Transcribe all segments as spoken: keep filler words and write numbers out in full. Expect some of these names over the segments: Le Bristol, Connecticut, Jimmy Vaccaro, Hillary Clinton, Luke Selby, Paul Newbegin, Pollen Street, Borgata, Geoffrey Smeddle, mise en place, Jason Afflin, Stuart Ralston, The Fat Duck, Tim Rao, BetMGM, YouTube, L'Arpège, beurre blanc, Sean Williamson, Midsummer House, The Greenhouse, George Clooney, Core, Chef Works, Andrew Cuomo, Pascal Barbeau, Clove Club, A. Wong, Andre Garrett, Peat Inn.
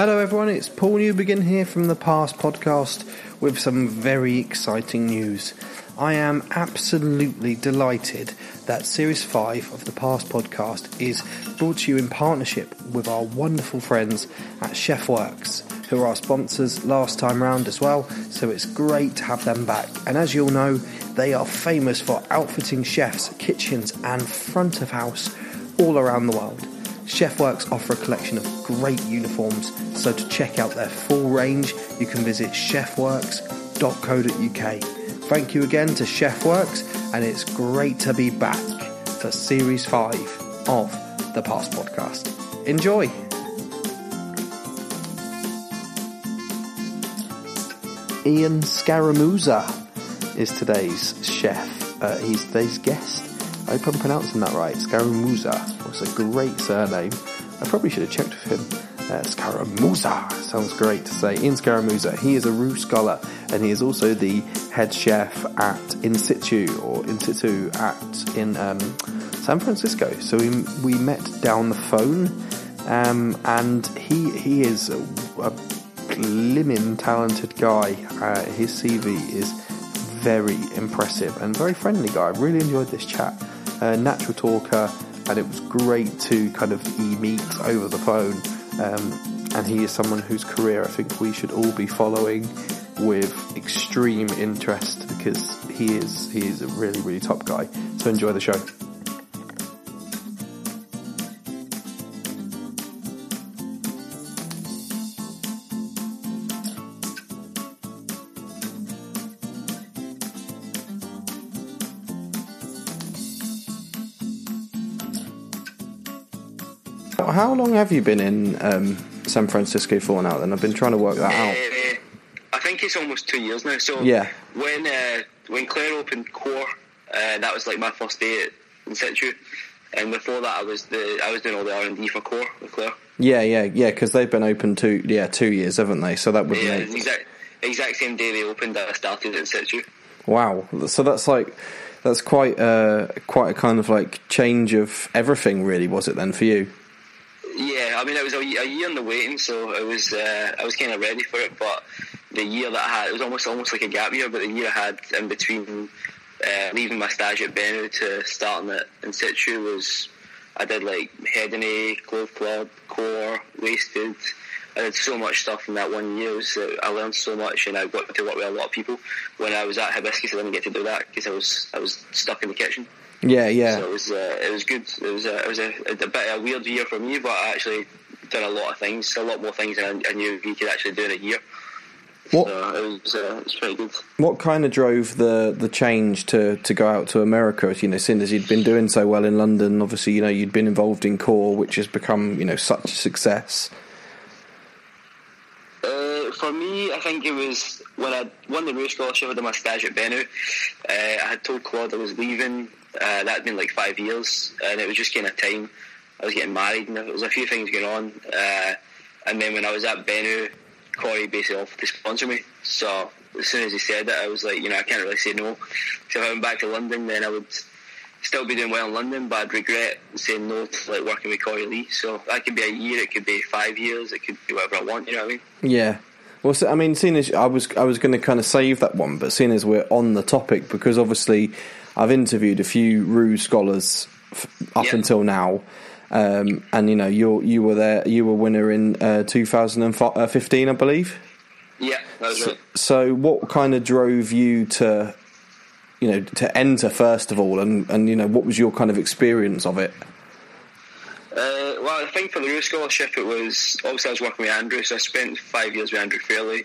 Hello everyone, it's Paul Newbegin here from the Past Podcast with some very exciting news. I am absolutely delighted that Series five of the Past Podcast is brought to you in partnership with our wonderful friends at Chef Works, who are our sponsors last time round as well, so it's great to have them back. And as you'll know, they are famous for outfitting chefs, kitchens and front of house all around the world. Chef Works offer a collection of great uniforms, so to check out their full range, you can visit chef works dot co dot u k. Thank you again to Chef Works, and it's great to be back for Series five of the Past Podcast. Enjoy! Ian Scarramuzza is today's chef. Uh, he's today's guest. I hope I'm pronouncing that right. Scarramuzza. It's a great surname. I probably should have checked with him. Uh, Scarramuzza. Sounds great to say. Ian Scarramuzza. He is a Roux Scholar, and he is also the head chef at In Situ, or In Situ at in um, San Francisco. So we we met down the phone, um, and he he is a, a blimmin' talented guy. Uh, his C V is very impressive and very friendly guy. I really enjoyed this chat. Uh, natural talker, and it was great to kind of e-meet over the phone. Um, and he is someone whose career I think we should all be following with extreme interest, because he is he is a really, really top guy. So enjoy the show. How long have you been in um, San Francisco for now then? I've been trying to work that out. Uh, I think it's almost two years now. So yeah. when uh, when Claire opened Core, uh, that was like my first day at In Situ. And before that, I was the I was doing all the R and D for Core with Claire. Yeah, yeah, yeah, because they've been open two, yeah, two years, haven't they? So that would yeah, make... The exact, exact same day they opened that I started at In Situ. Wow. So that's like... That's quite a, quite a kind of like change of everything, really, was it then, for you? Yeah, I mean, it was a, a year in the waiting, so it was, uh, I was kind of ready for it, but the year that I had, it was almost almost like a gap year, but the year I had in between uh, leaving my stage at Benu to starting at In Situ was, I did like Head and A, Clove Club, Core, Wasted. I did so much stuff in that one year, so I learned so much, and I got to work with a lot of people. When I was at Hibiscus, I didn't get to do that, because I was, I was stuck in the kitchen. Yeah, yeah. So it was, uh, it was good. It was, a, it was a, a bit of a weird year for me, but I actually did a lot of things, a lot more things than I, I knew we could actually do in a year. What? So it was, uh, it was pretty good. What kind of drove the, the change to, to go out to America? You know, seeing as you'd been doing so well in London, obviously, you know, you'd been involved in Core, which has become, you know, such a success. Uh, for me, I think it was when I won the Roux Scholarship. I did my stage at Benu. Uh, I had told Claude I was leaving. Uh, that had been like five years, and it was just kind of time. I was getting married, and there was a few things going on. Uh, and then when I was at Benu, Corey basically offered to sponsor me. So as soon as he said that, I was like, you know, I can't really say no. So if I went back to London, then I would still be doing well in London, but I'd regret saying no to like working with Corey Lee. So that could be a year, it could be five years, it could be whatever I want. You know what I mean? Yeah. Well, so, I mean, seeing as I was, I was going to kind of save that one, but seeing as we're on the topic, because obviously, I've interviewed a few Roux Scholars up yep. until now, um, and you know you you were there. You were winner in uh, two thousand fifteen, I believe. Yeah, that was so, right. So, what kind of drove you to, you know, to enter first of all, and, and you know, what was your kind of experience of it? Uh, well, I think for the Roux Scholarship, it was obviously I was working with Andrew, so I spent five years with Andrew Fairlie.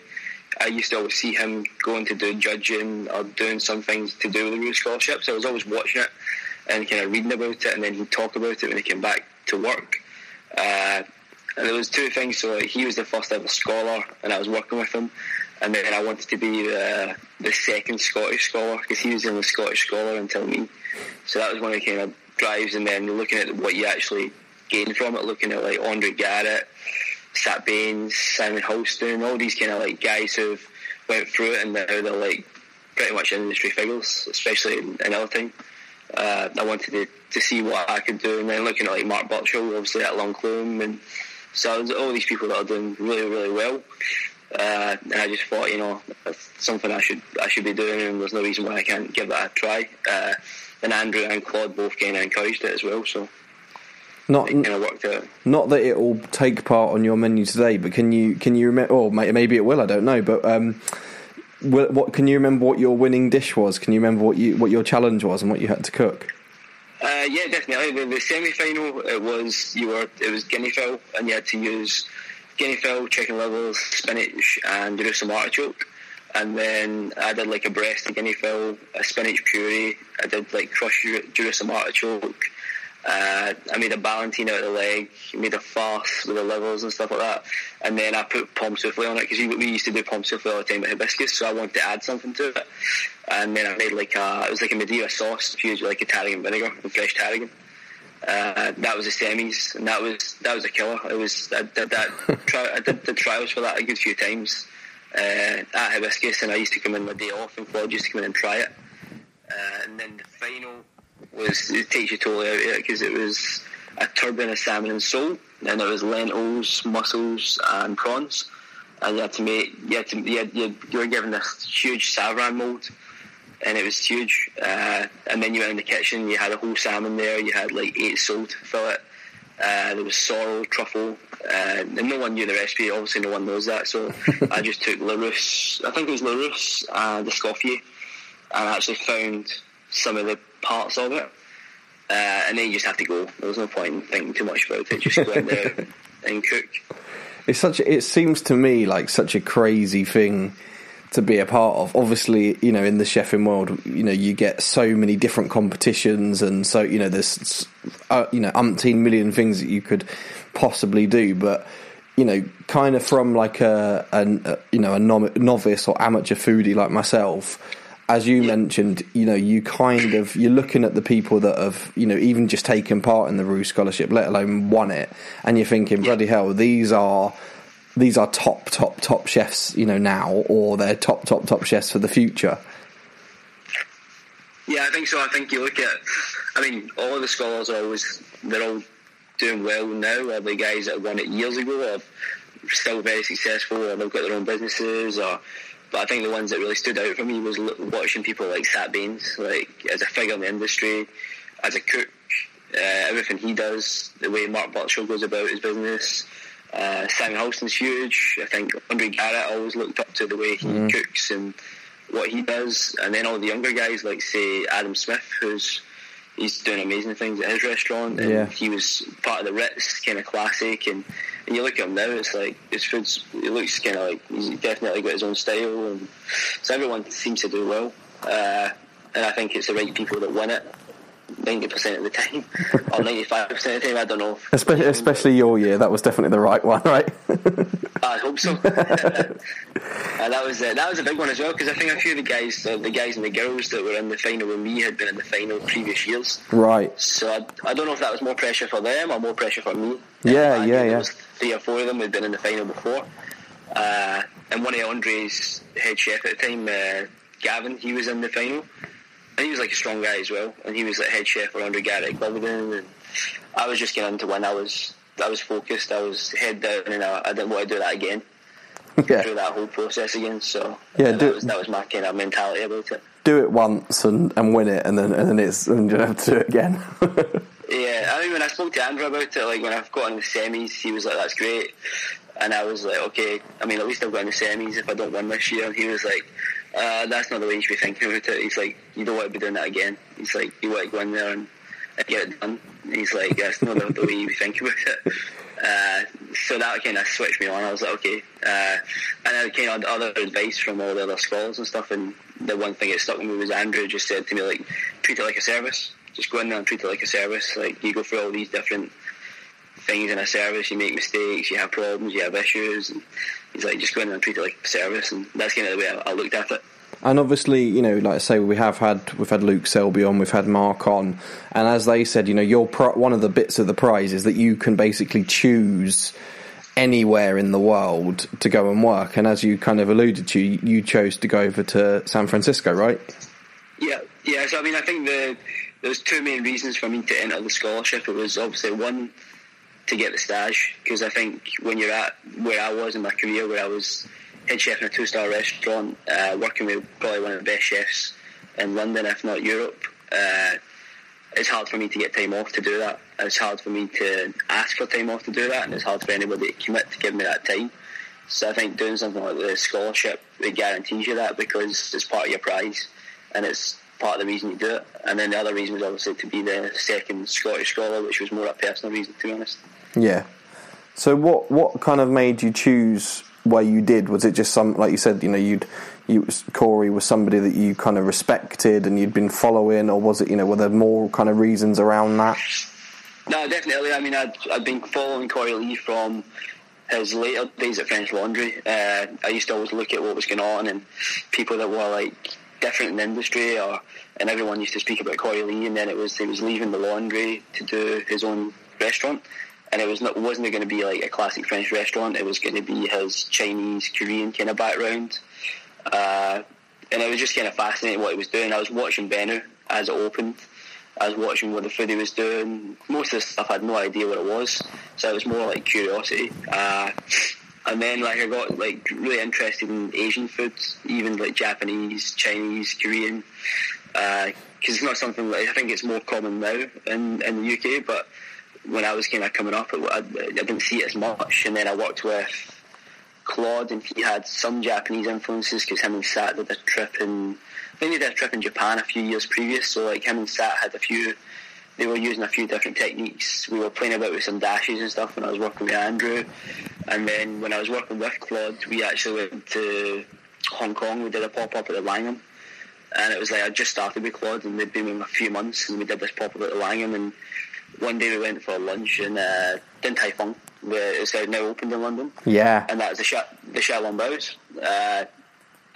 I used to always see him going to do judging or doing some things to do with the Roux Scholarship. So I was always watching it and kind of reading about it, and then he'd talk about it when he came back to work. Uh, and there was two things. So like, he was the first ever scholar, and I was working with him. And then I wanted to be the, the second Scottish scholar, because he was the only Scottish scholar until me. So that was one of the kind of drives. And then looking at what you actually gain from it, looking at like Andre Garrett, Sat Bains, Simon Holston, all these kind of like guys who've went through it, and now they're like pretty much industry figures, especially in, in our time. Uh, I wanted to, to see what I could do, and then looking at like Mark Butchell, obviously at Langham, and So there's all these people that are doing really, really well. Uh, and I just thought, you know, it's something I should I should be doing, and there's no reason why I can't give that a try. Uh, and Andrew and Claude both kind of encouraged it as well, so not it kind of worked out. Not that it will take part on your menu today, but can you can you remember? Or maybe it will. I don't know, but um, will, what can you remember? What your winning dish was? Can you remember what you what your challenge was and what you had to cook? Uh, yeah, definitely. The, the semi-final, it was you were it was guinea fowl, and you had to use guinea fowl, chicken livers, spinach, and Jerusalem artichoke. And then I did like a breast of guinea fowl, a spinach puree. I did like crushed Jerusalem artichoke. Uh, I made a ballantine out of the leg. I made a farce with the livers and stuff like that. And then I put palm souffle on it because we used to do palm souffle all the time at Hibiscus, so I wanted to add something to it. And then I made like a it was like a Madeira sauce infused with like a tarragon vinegar and fresh tarragon. Uh, that was the semis, and that was that was a killer. It was I did that tri- I did the trials for that a good few times uh, at Hibiscus, and I used to come in my day off, and Claude used to come in and try it. Uh, and then the final was it takes you totally out of it because it was a turbine of salmon and sole, and it was lentils, mussels, and prawns. And you had to make you had to you, had, you were given this huge savran mould. And it was huge. Uh, and then you went in the kitchen, you had a whole salmon there, you had like eight sole to fill it. Uh, there was sorrel, truffle, uh, and no one knew the recipe, obviously no one knows that. So I just took La Rousse, I think it was La Rousse, uh, the Escoffier, and I actually found some of the parts of it. Uh, and then you just have to go. There was no point in thinking too much about it, just go in there and cook. It's such. It seems to me like such a crazy thing to be a part of. Obviously, you know, in the chefing world, you know, you get so many different competitions, and so, you know, there's uh, you know, umpteen million things that you could possibly do. But, you know, kind of from like a, a you know, a novice or amateur foodie like myself, as you yeah. mentioned, you know, you kind of you're looking at the people that have, you know, even just taken part in the Roux Scholarship, let alone won it, and you're thinking, yeah. bloody hell, these are. These are top, top, top chefs, you know, now, or they're top, top, top chefs for the future. Yeah, I think so. I think you look at, I mean, all of the scholars are always, they're all doing well now, or the guys that won it years ago are still very successful, or they've got their own businesses, or, but I think the ones that really stood out for me was watching people like Sat Bains, like, as a figure in the industry, as a cook, uh, everything he does, the way Mark Butchell goes about his business. Uh, Simon Halston's huge. I think Andre Garrett always looked up to the way he mm. cooks and what he does. And then all the younger guys, like say Adam Smith, who's he's doing amazing things at his restaurant, and yeah. he was part of the Ritz, kind of classic. And, and you look at him now, it's like his food's it looks kind of like he's definitely got his own style. And so everyone seems to do well. Uh, and I think it's the right people that win it. ninety percent of the time, or ninety-five percent of the time, I don't know. Especially, especially your year, that was definitely the right one, right? I hope so. uh, that was uh, that was a big one as well, because I think a few of the guys, uh, the guys and the girls that were in the final with me had been in the final previous years. Right. So I, I don't know if that was more pressure for them or more pressure for me. Yeah, yeah, yeah. There was three or four of them had been in the final before. Uh, and one of Andre's head chef at the time, uh, Gavin, he was in the final. And he was like a strong guy as well, and he was like head chef for Andre Garrett Clubden, and I was just getting to win. I was I was focused, I was head down, and I, I didn't want to do that again. Yeah. Through that whole process again. So yeah, do, that was that was my kind of mentality about it. Do it once and, and win it, and then and then it's and you don't have to do it again. Yeah, I mean when I spoke to Andrew about it, like when I've got in the semis, he was like, "That's great," and I was like, "Okay." I mean, at least I've got in the semis if I don't win this year. And he was like, Uh, that's not the way you should be thinking about it. He's like, you don't want to be doing that again. He's like, you want to go in there and get it done. And he's like, that's not the way you be thinking about it. Uh, so that kind of switched me on. I was like, okay. Uh, and I kind of had other advice from all the other scholars and stuff. And the one thing that stuck with me was Andrew just said to me, like, treat it like a service. Just go in there and treat it like a service. Like, you go through all these different things in a service, you make mistakes, you have problems, you have issues, and he's like, just go in and treat it like a service, and that's kind of the way I, I looked at it. And obviously, you know, like I say, we have had we've had Luke Selby on, we've had Mark on, and as they said, you know, your pro- one of the bits of the prize is that you can basically choose anywhere in the world to go and work, and as you kind of alluded to, you chose to go over to San Francisco, right? Yeah, yeah, so I mean, I think the, there was two main reasons for me to enter the scholarship. It was obviously one, to get the stage, because I think when you're at where I was in my career, where I was head chef in a two-star restaurant, uh, working with probably one of the best chefs in London, if not Europe, uh, it's hard for me to get time off to do that. It's hard for me to ask for time off to do that, and it's hard for anybody to commit to give me that time. So I think doing something like the scholarship, it guarantees you that, because it's part of your prize and it's part of the reason you do it. And then the other reason was obviously to be the second Scottish scholar, which was more a personal reason, to be honest. Yeah. So what what kind of made you choose where you did? Was it just some, like you said, you know, you'd you Corey was somebody that you kind of respected and you'd been following, or was it, you know, were there more kind of reasons around that? No, definitely. I mean, I'd, I'd been following Corey Lee from his later days at French Laundry. uh, I used to always look at what was going on and people that were like different in the industry, or and everyone used to speak about Corey Lee, and then it was he was leaving the laundry to do his own restaurant, and it was not wasn't going to be like a classic French restaurant. It was going to be his Chinese, Korean kind of background, uh, and it was just kind of fascinating what he was doing. I was watching Benu as it opened. I was watching what the food he was doing. Most of the stuff I had no idea what it was, so it was more like curiosity. Uh, and then, like, I got like really interested in Asian foods, even like Japanese, Chinese, Korean, because uh, it's not something like, I think it's more common now in, in the U K. But when I was kind of coming up, it, I, I didn't see it as much. And then I worked with Claude, and he had some Japanese influences, because him and Sat did a trip in I think they did a trip in Japan a few years previous, so like him and Sat had a few they were using a few different techniques. We were playing about with some dashes and stuff when I was working with Andrew, and then when I was working with Claude, we actually went to Hong Kong. We did a pop-up at the Langham, and it was like I just started with Claude and they'd been with him a few months, and we did this pop-up at the Langham, and one day we went for lunch in uh, Din Tai Fung, where it's now opened in London. Yeah. And that was the Sha- the Xiaolongbao's. Uh,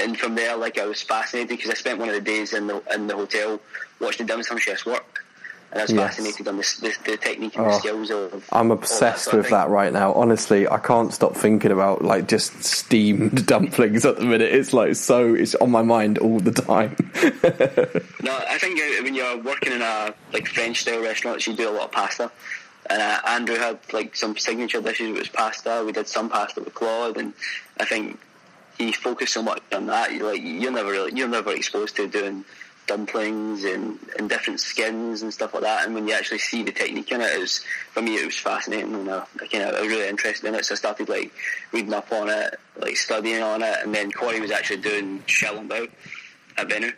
and from there, like, I was fascinated, because I spent one of the days in the in the hotel watching the dim-sum chefs work, and I was yes. fascinated on the, the, the technique and oh, the skills of. I'm obsessed that with thing. that right now. Honestly, I can't stop thinking about like just steamed dumplings at the minute. It's like so it's on my mind all the time. No, I think when you're working in a like French style restaurant, you do a lot of pasta. And uh, Andrew had like some signature dishes, which was pasta. We did some pasta with Claude, and I think he focused so much on that. You're like you're never really, you're never exposed to doing dumplings and, and different skins and stuff like that. And when you actually see the technique in it, it was, for me it was fascinating. And I, I kind of I was really interested in it, so I started like reading up on it, like studying on it. And then Corey was actually doing Xiaolongbao at Benu,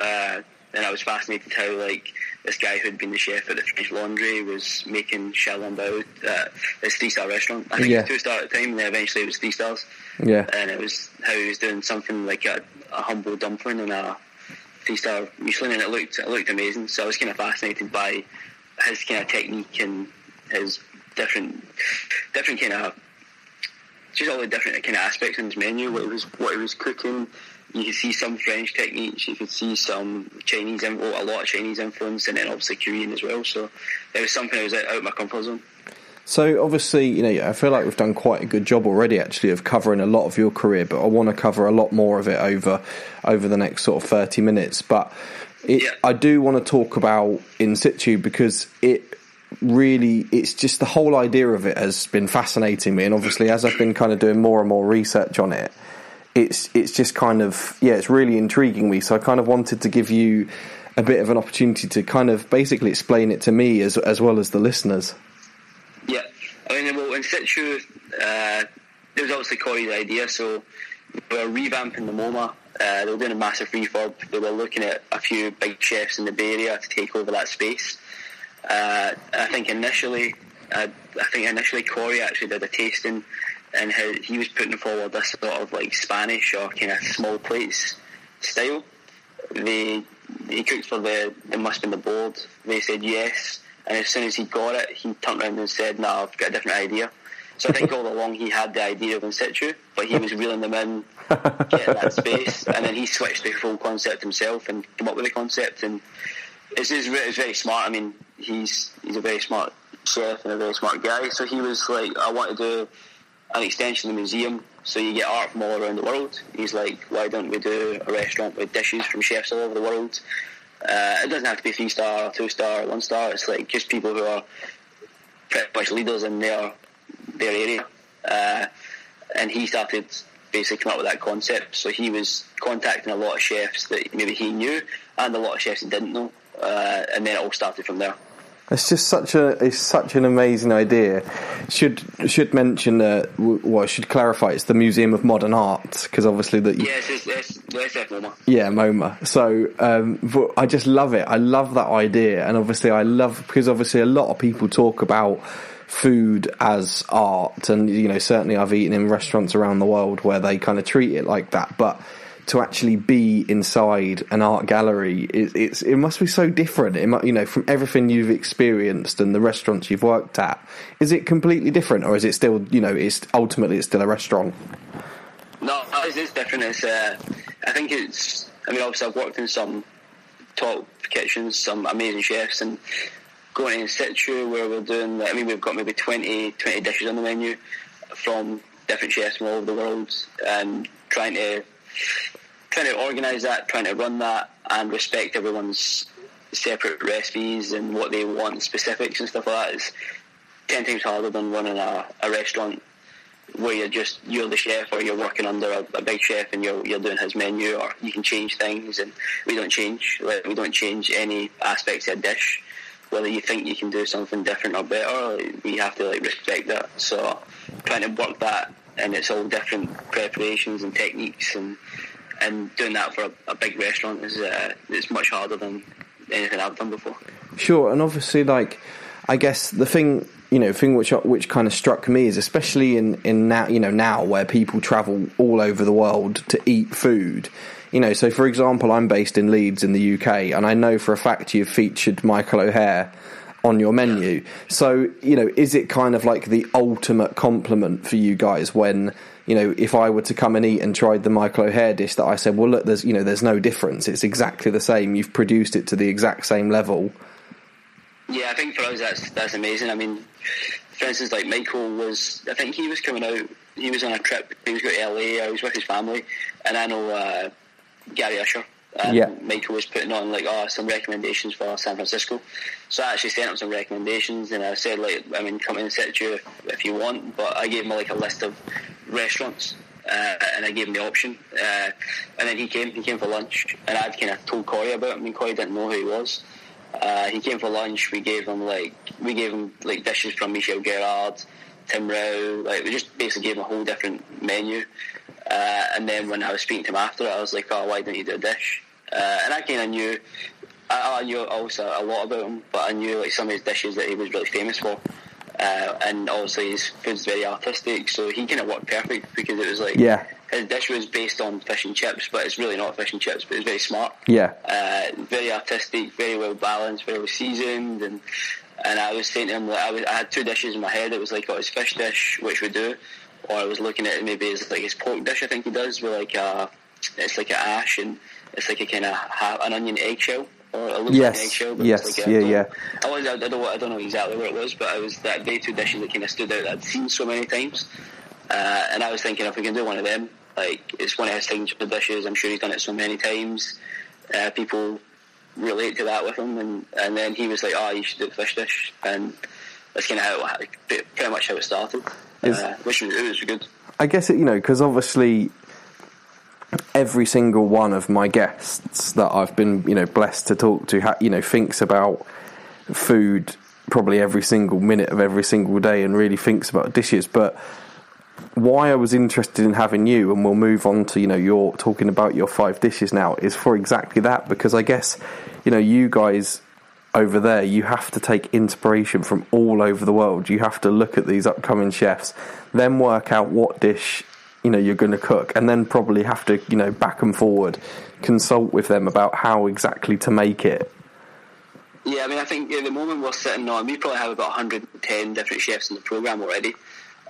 uh, and I was fascinated how like. This guy who'd been the chef at the French Laundry was making Xiaolongbao at this three-star restaurant. I think yeah. it was two-star at the time, and then eventually it was three stars. Yeah. And it was how he was doing something like a, a humble dumpling and a three-star Michelin, and it looked it looked amazing. So I was kind of fascinated by his kind of technique and his different different kind of just all the different kind of aspects on his menu. What he was what he was cooking. You could see some French techniques, you could see some Chinese, well, a lot of Chinese influence, and then obviously Korean as well. So it was something that was out of my comfort zone. So obviously, you know, I feel like we've done quite a good job already, actually, of covering a lot of your career, but I want to cover a lot more of it over over the next sort of thirty minutes. But it, yeah. I do want to talk about In Situ, because it really it's just the whole idea of it has been fascinating me, and obviously as I've been kind of doing more and more research on it, It's it's just kind of, yeah, it's really intriguing me. So I kind of wanted to give you a bit of an opportunity to kind of basically explain it to me as as well as the listeners. Yeah. I mean, well, In Situ, uh, it was obviously Corey's idea. So we were revamping the MoMA. Uh, they were doing a massive refurb. They were looking at a few big chefs in the Bay Area to take over that space. Uh, and I think initially, uh, I think initially Corey actually did a tasting, and how he was putting forward this sort of like Spanish or kind of small plates style. They he cooked for the they must have been the board. They said yes, and as soon as he got it, he turned around and said, "No, nah, I've got a different idea." So I think all along he had the idea of In Situ, but he was reeling them in, getting that space, and then he switched the full concept himself and came up with the concept. And it's it's, it's very smart. I mean, he's he's a very smart chef and a very smart guy. So he was like, "I want to do an extension of the museum, so you get art from all around the world." He's like, "Why don't we do a restaurant with dishes from chefs all over the world?" Uh, it doesn't have to be three star, two star, one star. It's like just people who are pretty much leaders in their their area, uh, and he started basically coming up with that concept. So he was contacting a lot of chefs that maybe he knew and a lot of chefs he didn't know, uh, and then it all started from there. It's just such a it's such an amazing idea. Should should mention uh, well, I should clarify it's the Museum of Modern Art, because obviously that. Yes, it's, it's, it's at MoMA. Yeah, MoMA. So um, I just love it. I love that idea, and obviously I love because obviously a lot of people talk about food as art, and you know certainly I've eaten in restaurants around the world where they kind of treat it like that, but to actually be inside an art gallery, it, it's it must be so different. It might, you know, from everything you've experienced and the restaurants you've worked at, is it completely different, or is it still, you know, it's ultimately it's still a restaurant? No, it is different. It's, uh, I think it's. I mean, obviously, I've worked in some top kitchens, some amazing chefs, and going to In Situ where we're doing. I mean, we've got maybe twenty, twenty dishes on the menu from different chefs from all over the world, and trying to. Trying to organise that, trying to run that, and respect everyone's separate recipes and what they want, specifics and stuff like that, is ten times harder than running a, a restaurant where you're just you're the chef, or you're working under a, a big chef and you're you're doing his menu, or you can change things. And we don't change, like, we don't change any aspects of a dish. Whether you think you can do something different or better, we have to like respect that. So trying to work that. And it's all different preparations and techniques, and and doing that for a, a big restaurant is uh, it's much harder than anything I've done before. Sure, and obviously, like I guess the thing you know thing which which kind of struck me is, especially in in now you know now where people travel all over the world to eat food. You know, so for example, I'm based in Leeds in the U K, and I know for a fact you've featured Michael O'Hare on your menu. So, you know, is it kind of like the ultimate compliment for you guys when, you know, if I were to come and eat and tried the Michael O'Hare dish that I said, well, look, there's, you know, there's no difference. It's exactly the same. You've produced it to the exact same level. Yeah, I think for us that's that's amazing. I mean, for instance, like Michael was, I think he was coming out, he was on a trip, he was going to L A, I was with his family, and I know uh, Gary Usher. Um, yeah. Michael was putting on like oh, some recommendations for San Francisco, so I actually sent him some recommendations, and I said like I mean come and sit you if you want, but I gave him like a list of restaurants, uh, and I gave him the option, uh, and then he came he came for lunch, and I'd kind of told Corey about him. I mean, Corey didn't know who he was. Uh, he came for lunch. We gave him like we gave him like dishes from Michel Gerard, Tim Rao, like we just basically gave him a whole different menu, uh, and then when I was speaking to him after it, I was like, oh, why didn't you do a dish? Uh, and I kind of knew, I, I knew also a lot about him, but I knew like some of his dishes that he was really famous for, uh, and obviously his food's very artistic, so he kind of worked perfect, because it was like, yeah. His dish was based on fish and chips, but it's really not fish and chips, but it's very smart, yeah, uh, very artistic, very well balanced, very well seasoned, and and I was saying to him, like, I, was, I had two dishes in my head. It was like, oh, his fish dish, which we do, or I was looking at maybe his, like his pork dish, I think he does, with like a, it's like an ash and it's like a kind of ha- an onion eggshell, or it looks yes, like an eggshell. But yes, it's like a, yeah, I yeah. I, was, I, don't know, I don't know exactly where it was, but I was that day two dishes that kind of stood out that I'd seen so many times, uh, and I was thinking if we can do one of them, like it's one of his signature dishes. I'm sure he's done it so many times. Uh, people relate to that with him, and, and then he was like, "Oh, you should do the fish dish," and that's kind of how it, pretty much how it started. Uh, which was, it was good. I guess it, you know, because obviously. Every single one of my guests that I've been, you know, blessed to talk to, you know, thinks about food probably every single minute of every single day, and really thinks about dishes. But why I was interested in having you, and we'll move on to, you know, you're talking about your five dishes now, is for exactly that, because I guess, you know, you guys over there, you have to take inspiration from all over the world. You have to look at these upcoming chefs, then work out what dish you know you're going to cook, and then probably have to you know back and forward consult with them about how exactly to make it. Yeah, I mean, I think at the moment we're sitting on, we probably have about one hundred ten different chefs in the programme already,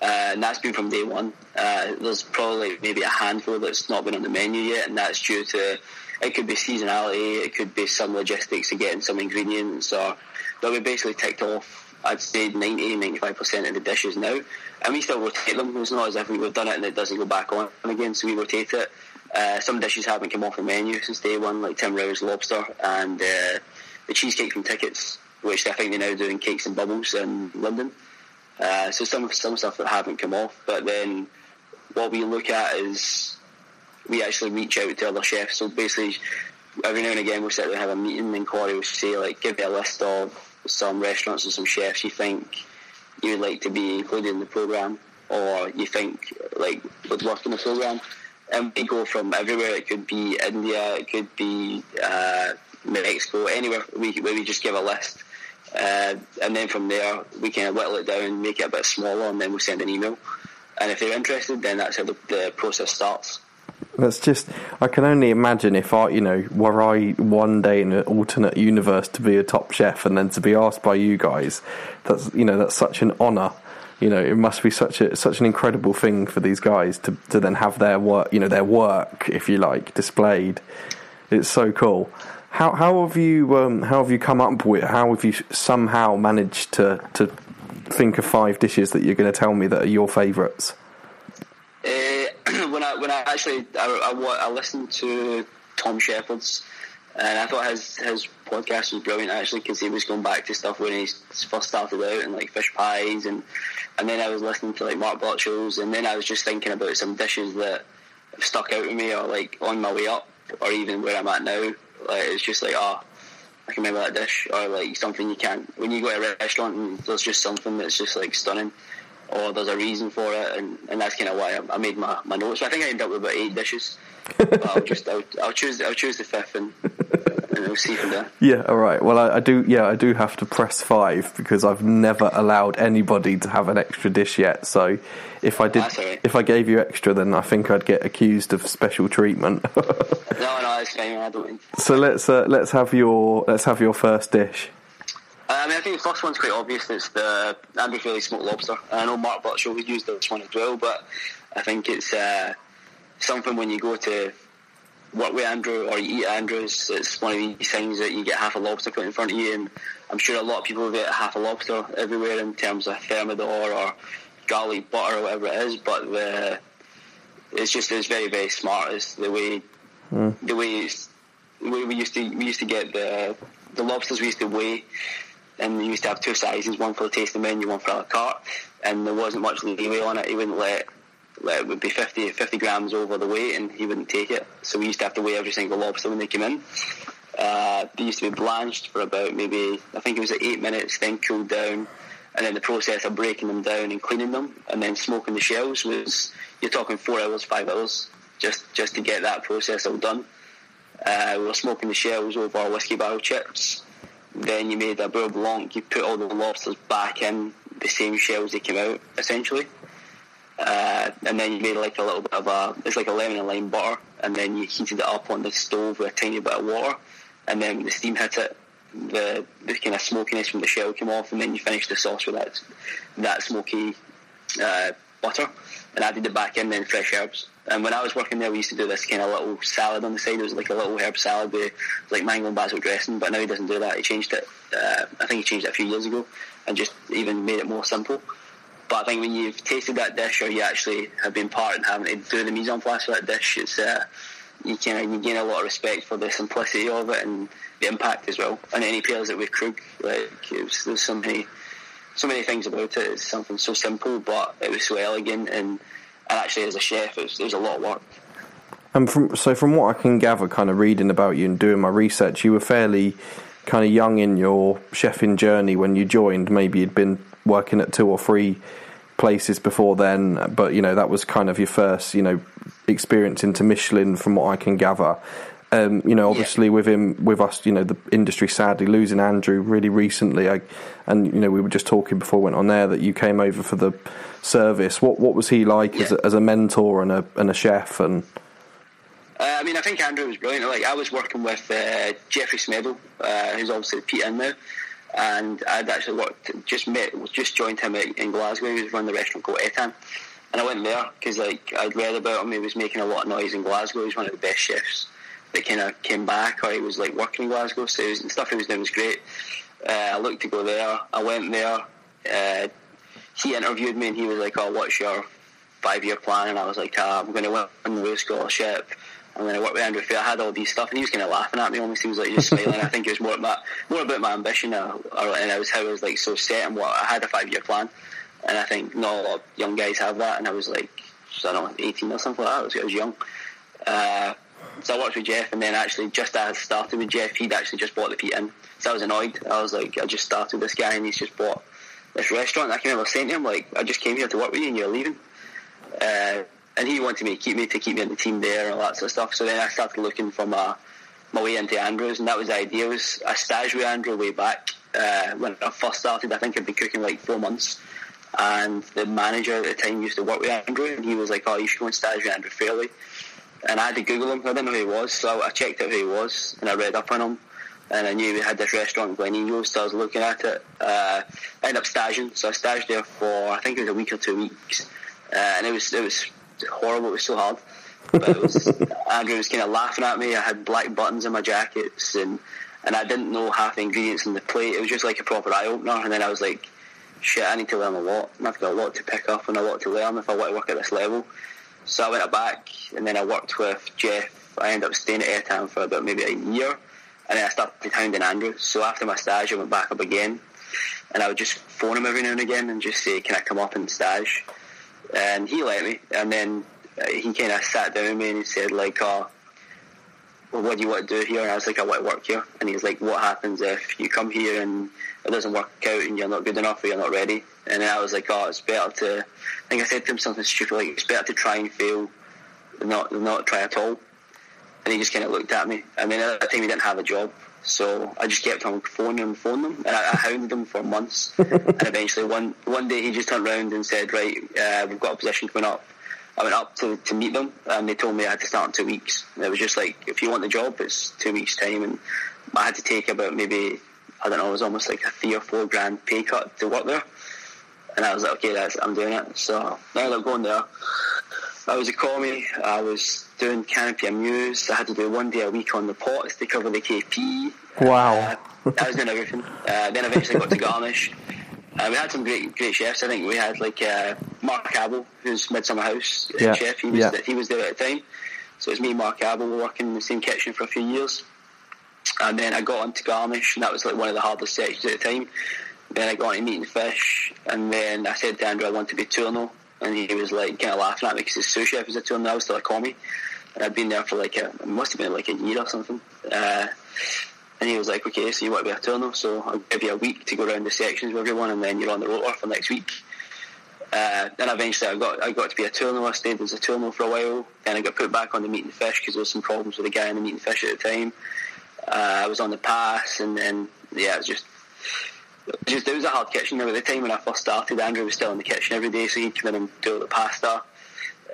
uh, and that's been from day one. Uh, there's probably maybe a handful that's not been on the menu yet, and that's due to, it could be seasonality, it could be some logistics of getting some ingredients, or but we basically ticked off I'd say ninety, ninety-five percent of the dishes now, and we still rotate them. It's not as if we've done it and it doesn't go back on again, so we rotate it. Uh, some dishes haven't come off the menu since day one, like Tim Rao's lobster and uh, the cheesecake from Tickets, which I think they now do in Cakes and Bubbles in London. Uh, so some some stuff that haven't come off. But then what we look at is we actually reach out to other chefs. So basically, every now and again, we'll sit there and have a meeting, and Corey will say, like, give me a list of some restaurants and some chefs you think you would like to be included in the programme, or you think, like, would work in the programme. And we go from everywhere. It could be India, it could be uh, Mexico, anywhere we, where we just give a list. Uh, and then from there, we kind of whittle it down, make it a bit smaller, and then we'll send an email. And if they're interested, then that's how the, the process starts. That's just, I can only imagine if I, you know, were I one day in an alternate universe to be a top chef and then to be asked by you guys, that's, you know, that's such an honour. You know, it must be such a such an incredible thing for these guys to, to then have their work, you know, their work, if you like, displayed. It's so cool. How how have you um, how have you come up with, how have you somehow managed to to think of five dishes that you're going to tell me that are your favourites? Uh, when I when I actually I, I, I listened to Tom Shepherd's, and I thought his his podcast was brilliant actually, because he was going back to stuff when he first started out, and like fish pies, and and then I was listening to like Mark Butchell's, and then I was just thinking about some dishes that have stuck out to me, or like on my way up, or even where I'm at now. Like it's just like, oh, I can remember that dish, or like something you can't, when you go to a restaurant and there's just something that's just like stunning, or there's a reason for it, and, and that's kind of why I, I made my, my notes. So I think I ended up with about eight dishes. But I'll just I'll, I'll choose I'll choose the fifth, and and we'll see from there. Yeah, all right. Well, I, I do. Yeah, I do have to press five because I've never allowed anybody to have an extra dish yet. So if I did, that's all right. If I gave you extra, then I think I'd get accused of special treatment. no, no, it's fine. I don't. So let's uh, let's have your let's have your first dish. I mean, I think the first one's quite obvious. It's the Andrew Fairlie smoked lobster. I know Mark Butchell has used this one as well, but I think it's uh, something when you go to work with Andrew or you eat Andrew's, it's one of these things that you get half a lobster put in front of you, and I'm sure a lot of people get half a lobster everywhere in terms of thermidor or garlic butter or whatever it is, but the, it's just it's very, very smart. It's the way mm. the way it's, we, we used to we used to get the the lobsters we used to weigh. And we used to have two sizes, one for the tasting menu, one for a la carte, and there wasn't much leeway on it. He wouldn't let, let it would be fifty, fifty grams over the weight, and he wouldn't take it. So we used to have to weigh every single lobster when they came in. Uh, they used to be blanched for about maybe, I think it was eight minutes, then cooled down, and then the process of breaking them down and cleaning them, and then smoking the shells was, you're talking four hours, five hours, just, just to get that process all done. Uh, we were smoking the shells over whiskey barrel chips. Then you made a beurre blanc, you put all the lobsters back in the same shells they came out, essentially. Uh, and then you made like a little bit of a, it's like a lemon and lime butter, and then you heated it up on the stove with a tiny bit of water, and then when the steam hit it, the, the kind of smokiness from the shell came off, and then you finished the sauce with that, that smoky uh, butter, and added it back in, then fresh herbs. And when I was working there, we used to do this kind of little salad on the side. It was like a little herb salad with like mango and basil dressing, but now he doesn't do that. He changed it. Uh, I think he changed it a few years ago and just even made it more simple. But I think when you've tasted that dish, or you actually have been part in having to do the mise en place for that dish, it's uh, you kind of you gain a lot of respect for the simplicity of it and the impact as well. And any pairs that with Krug, like it was, there's so many, so many things about it. It's something so simple, but it was so elegant and. And actually, as a chef, it was a lot of work. And from, so from what I can gather, kind of reading about you and doing my research, you were fairly kind of young in your chefing journey when you joined. Maybe you'd been working at two or three places before then, but, you know, that was kind of your first, you know, experience into Michelin from what I can gather. Um, you know, obviously yeah. with him, with us, you know, the industry sadly losing Andrew really recently. I, and, you know, we were just talking before we went on there that you came over for the service. What what was he like yeah. as, a, as a mentor and a and a chef? And uh, I mean, I think Andrew was brilliant. Like I was working with uh, Geoffrey Smeddle, uh, who's obviously at Peat Inn now, and I'd actually worked just met just joined him in Glasgow. He was running the restaurant called Etan, and I went there because like I'd read about him. He was making a lot of noise in Glasgow. He was one of the best chefs that kind of came back, or he was like working in Glasgow. So the stuff he was doing was great. Uh, I looked to go there. I went there. Uh, He interviewed me and he was like, oh, what's your five-year plan? And I was like, ah, I'm going to win the Roux Scholarship. I'm going to work with Andrew Fairlie. I had all these stuff. And he was kind of laughing at me almost. He was like just smiling. I think it was more about, more about my ambition. Or, or, and I was how I was like so set on what I had a five-year plan. and I think not a lot of young guys have that, and I was like, I don't know, eighteen or something like that. I was, I was young. Uh, so I worked with Jeff, and then actually just as I started with Jeff, he'd actually just bought the Peat Inn. So I was annoyed. I was like, I just started with this guy, and he's just bought this restaurant. And I can remember saying to him, like, I just came here to work with you, and you're leaving. Uh, and he wanted me to keep me to keep me in the team there and all that sort of stuff. So then I started looking for my, my way into Andrew's, and that was the idea. It was a stage with Andrew way back. Uh, when I first started, I think I'd been cooking like four months. And the manager at the time used to work with Andrew, and he was like, oh, you should go and stage with Andrew Fairlie. And I had to Google him. I didn't know who he was, so I checked out who he was, and I read up on him, and I knew we had this restaurant in Glen, so I was looking at it. Uh, I ended up staging, so I staged there for, I think it was a week or two weeks, uh, and it was it was horrible, it was so hard. But it was, Andrew was kind of laughing at me. I had black buttons in my jackets, and, and I didn't know half the ingredients in the plate. It was just like a proper eye-opener, and then I was like, shit, I need to learn a lot, and I've got a lot to pick up and a lot to learn if I want to work at this level. So I went back, and then I worked with Jeff. I ended up staying at Airtown for about maybe a year, and then I started hounding Andrew. So after my stage, I went back up again, and I would just phone him every now and again and just say, can I come up and stage? And he let me, and then he kind of sat down with me and he said, like, oh, well, what do you want to do here? And I was like, I want to work here. And he's like, what happens if you come here and it doesn't work out and you're not good enough or you're not ready? And then I was like, oh, it's better to, I think I said to him something stupid like, it's better to try and fail than not, than not try at all. And he just kind of looked at me. And then at that time he didn't have a job, so I just kept on phoning him, phoning him, and I, I hounded him for months. And eventually one one day he just turned around and said, right, uh, we've got a position coming up. I went up to, to meet them, and they told me I had to start in two weeks. And it was just like, if you want the job, it's two weeks' time. And I had to take about maybe, I don't know, it was almost like a three or four grand pay cut to work there. And I was like, okay, that's, I'm doing it. So I ended up going there. I was a commie. I was doing Canopy Amuse. I had to do one day a week on the pots to cover the K P. Wow. Uh, I was doing everything. Uh, then eventually got to Garnish. Uh, we had some great great chefs. I think we had like uh, Mark Abel, who's Midsummer House yeah. chef. He was yeah. the, he was there at the time. So it was me and Mark Abel. We were working in the same kitchen for a few years. And then I got on to Garnish, and that was like one of the hardest sections at the time. Then I got on to Meat and Fish, and then I said to Andrew I want to be Tourneau, and he was like kind of laughing at me because his sous chef was a Tourneau. I was still a commie, and I'd been there for like a, it must have been like a year or something. Uh, And he was like, okay, so you want to be a Tourneau, so I'll give you a week to go around the sections with everyone, and then you're on the rotor for next week. Uh, then eventually I got I got to be a Tourneau. I stayed as a Tourneau for a while. Then I got put back on the Meat and Fish because there was some problems with the guy in the Meat and Fish at the time. Uh, I was on the pass, and then, yeah, it was just, just... It was a hard kitchen. Now, at the time when I first started, Andrew was still in the kitchen every day, so he'd come in and do all the pasta.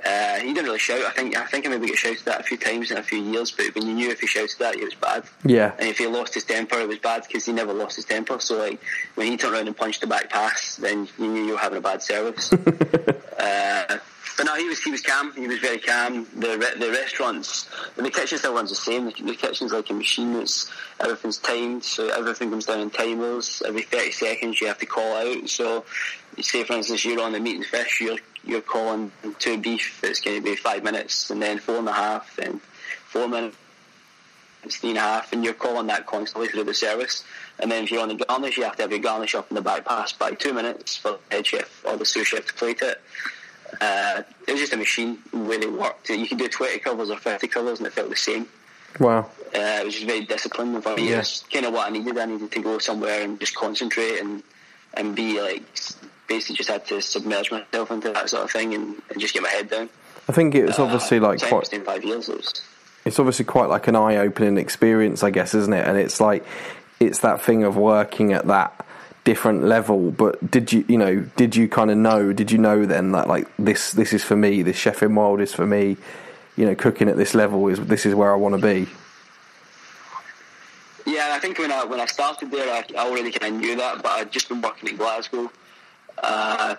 Uh, he didn't really shout. I think I think I maybe got shouted at a few times in a few years, but when you knew if he shouted at you, it was bad. Yeah. And if he lost his temper, it was bad because he never lost his temper. So like when he turned around and punched the back pass, then you knew you were having a bad service. uh, but no, he was he was calm. He was very calm. The re- the restaurants, and the kitchen still runs the same. The, the kitchen's like a machine. It's everything's timed, so everything comes down in timers. Every thirty seconds, you have to call out. So you say, for instance, you're on the Meat and Fish. You're you're calling two beef, it's going to be five minutes, and then four and a half, and four minutes, three and a half, and you're calling that constantly through the service. And then if you're on the garnish, you have to have your garnish up in the back pass by two minutes for the head chef or the sous chef to plate it. Uh, it was just a machine where they worked. You could do twenty covers or fifty covers, and it felt the same. Wow. Uh, it was just very disciplined for me. Yeah. It was kind of what I needed. I needed to go somewhere and just concentrate and, and be like... basically just had to submerge myself into that sort of thing and, and just get my head down. I think it's obviously uh, like quite five years it was. It's obviously quite like an eye-opening experience, I guess, isn't it? And it's like it's that thing of working at that different level, but did you you know did you kind of know did you know then that like this this is for me, this chefing world is for me, you know, cooking at this level is this is where I want to be? Yeah, I think when I when I started there I, I already kind of knew that, but I'd just been working in Glasgow. Uh,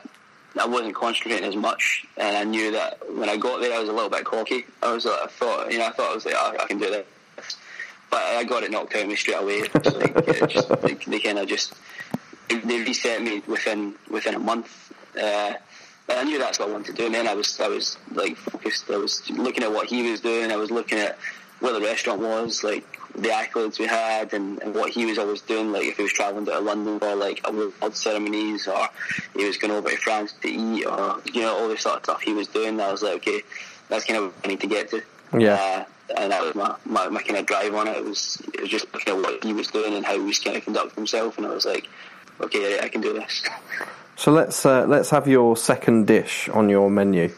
I wasn't concentrating as much, and I knew that when I got there I was a little bit cocky. I was like, I thought, you know, I thought I was like, oh, I can do this, but I got it knocked out of me straight away. It was like, it just, like, they kind of just they reset me within within a month. Uh, but I knew that's what I wanted to do. And then I was I was like focused. I was looking at what he was doing. I was looking at where the restaurant was, like the accolades we had and, and what he was always doing, like if he was travelling to London for like award ceremonies, or he was going over to France to eat, or you know, all this sort of stuff he was doing. I was like, okay, that's kind of what I need to get to. Yeah. Uh, and that was my, my, my kind of drive on it. It was it was just kind of what he was doing and how he was kind of conducting himself, and I was like, okay, I can do this. So let's uh, let's have your second dish on your menu.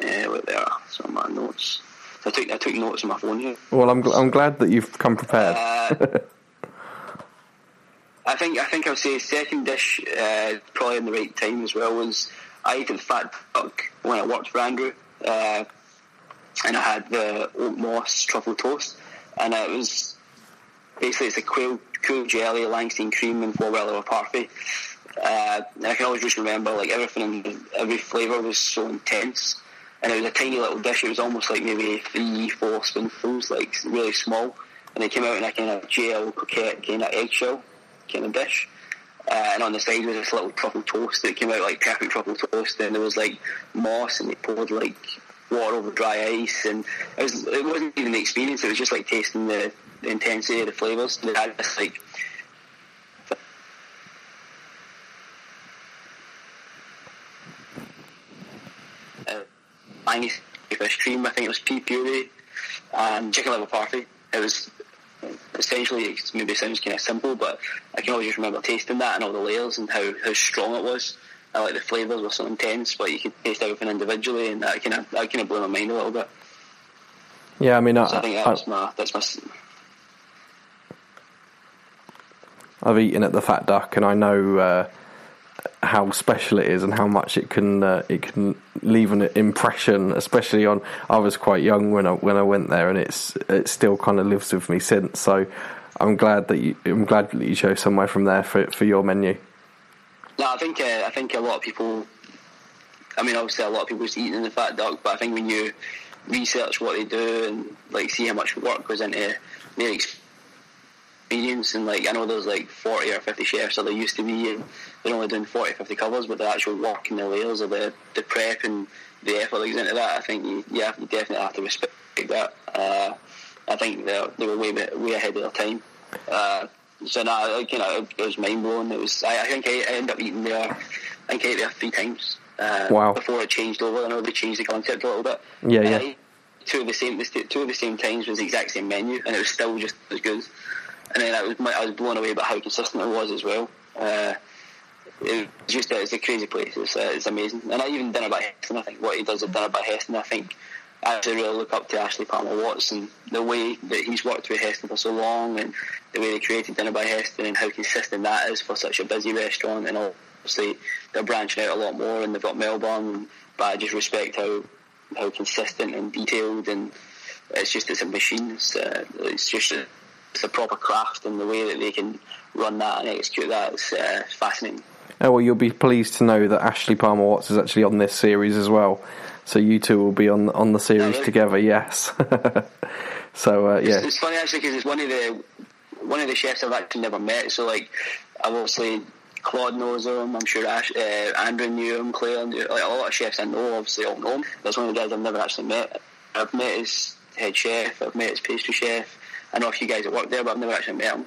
Yeah, wait there. So my notes. So I took I took notes on my phone here. Well, I'm gl- I'm glad that you've come prepared. Uh, I think I think I'll say second dish, uh, probably in the right time as well, was I ate the Fat Duck when I worked for Andrew, uh, and I had the oat moss truffle toast, and it was basically it's a quail cool jelly, langstine cream, and foie roll parfait. Uh, and I can always just remember, like, everything, in, every flavour was so intense. And it was a tiny little dish. It was almost like maybe three, four spoonfuls, like really small. And it came out in a kind of gel coquette, kind of eggshell kind of dish. Uh, and on the side was this little truffle toast that came out like perfect truffle toast. And there was like moss, and they poured like water over dry ice. And it, was, it wasn't even the experience. It was just like tasting the, the intensity of the flavours. And it had this like... fish cream, I think it was pea puree, and chicken liver parfait. It was essentially, it maybe sounds kind of simple, but I can always just remember tasting that and all the layers and how, how strong it was. I like the flavours were so intense, but you could taste everything individually, and that kind of that kind of blew my mind a little bit. Yeah, I mean, so I, I think that's my that's my. I've eaten at the Fat Duck, and I know. Uh... how special it is and how much it can uh, it can leave an impression, especially on I was quite young when I when I went there, and it's it still kind of lives with me since. So I'm glad that you I'm glad that you chose somewhere from there for for your menu. No, I think uh, I think a lot of people, I mean obviously a lot of people just eating the Fat Duck, but I think when you research what they do and like see how much work goes into their experience. Experience and like I know there's like forty or fifty chefs that there used to be, and they're only doing forty, fifty covers, but the actual work and the layers of the, the prep and the effort that goes into that, I think you, you, have, you definitely have to respect that. Uh, I think they were way way ahead of their time. Uh, so no, you know, it, it was mind blowing. It was I, I think I, I ended up eating there. I think I ate there three times. Uh, wow. Before it changed over, I know they changed the concept a little bit. Yeah, yeah. I, two of the same two of the same times was the exact same menu, and it was still just as good. And then I was I was blown away by how consistent it was as well. Uh, it was just it's a crazy place. It's uh, it's amazing. And I even Dinner by Heston. I think what he does at Dinner by Heston. I think I actually really look up to Ashley Palmer Watts and the way that he's worked with Heston for so long, and the way they created Dinner by Heston, and how consistent that is for such a busy restaurant. And obviously they're branching out a lot more, and they've got Melbourne. But I just respect how how consistent and detailed, and it's just it's a machine. It's, uh, it's just. A, It's a proper craft, and the way that they can run that and execute that is uh, fascinating. Oh, well, you'll be pleased to know that Ashley Palmer Watts is actually on this series as well. So you two will be on on the series yeah, together. Yes. so uh, yeah, it's, it's funny actually because it's one of the one of the chefs I've actually never met. So like, I've obviously Claude knows him. I'm sure Ash, uh, Andrew knew him. Claire knew like a lot of chefs I know obviously all know him. That's one of the guys I've never actually met. I've met his head chef. I've met his pastry chef. I know a few guys that work there, but I've never actually met him.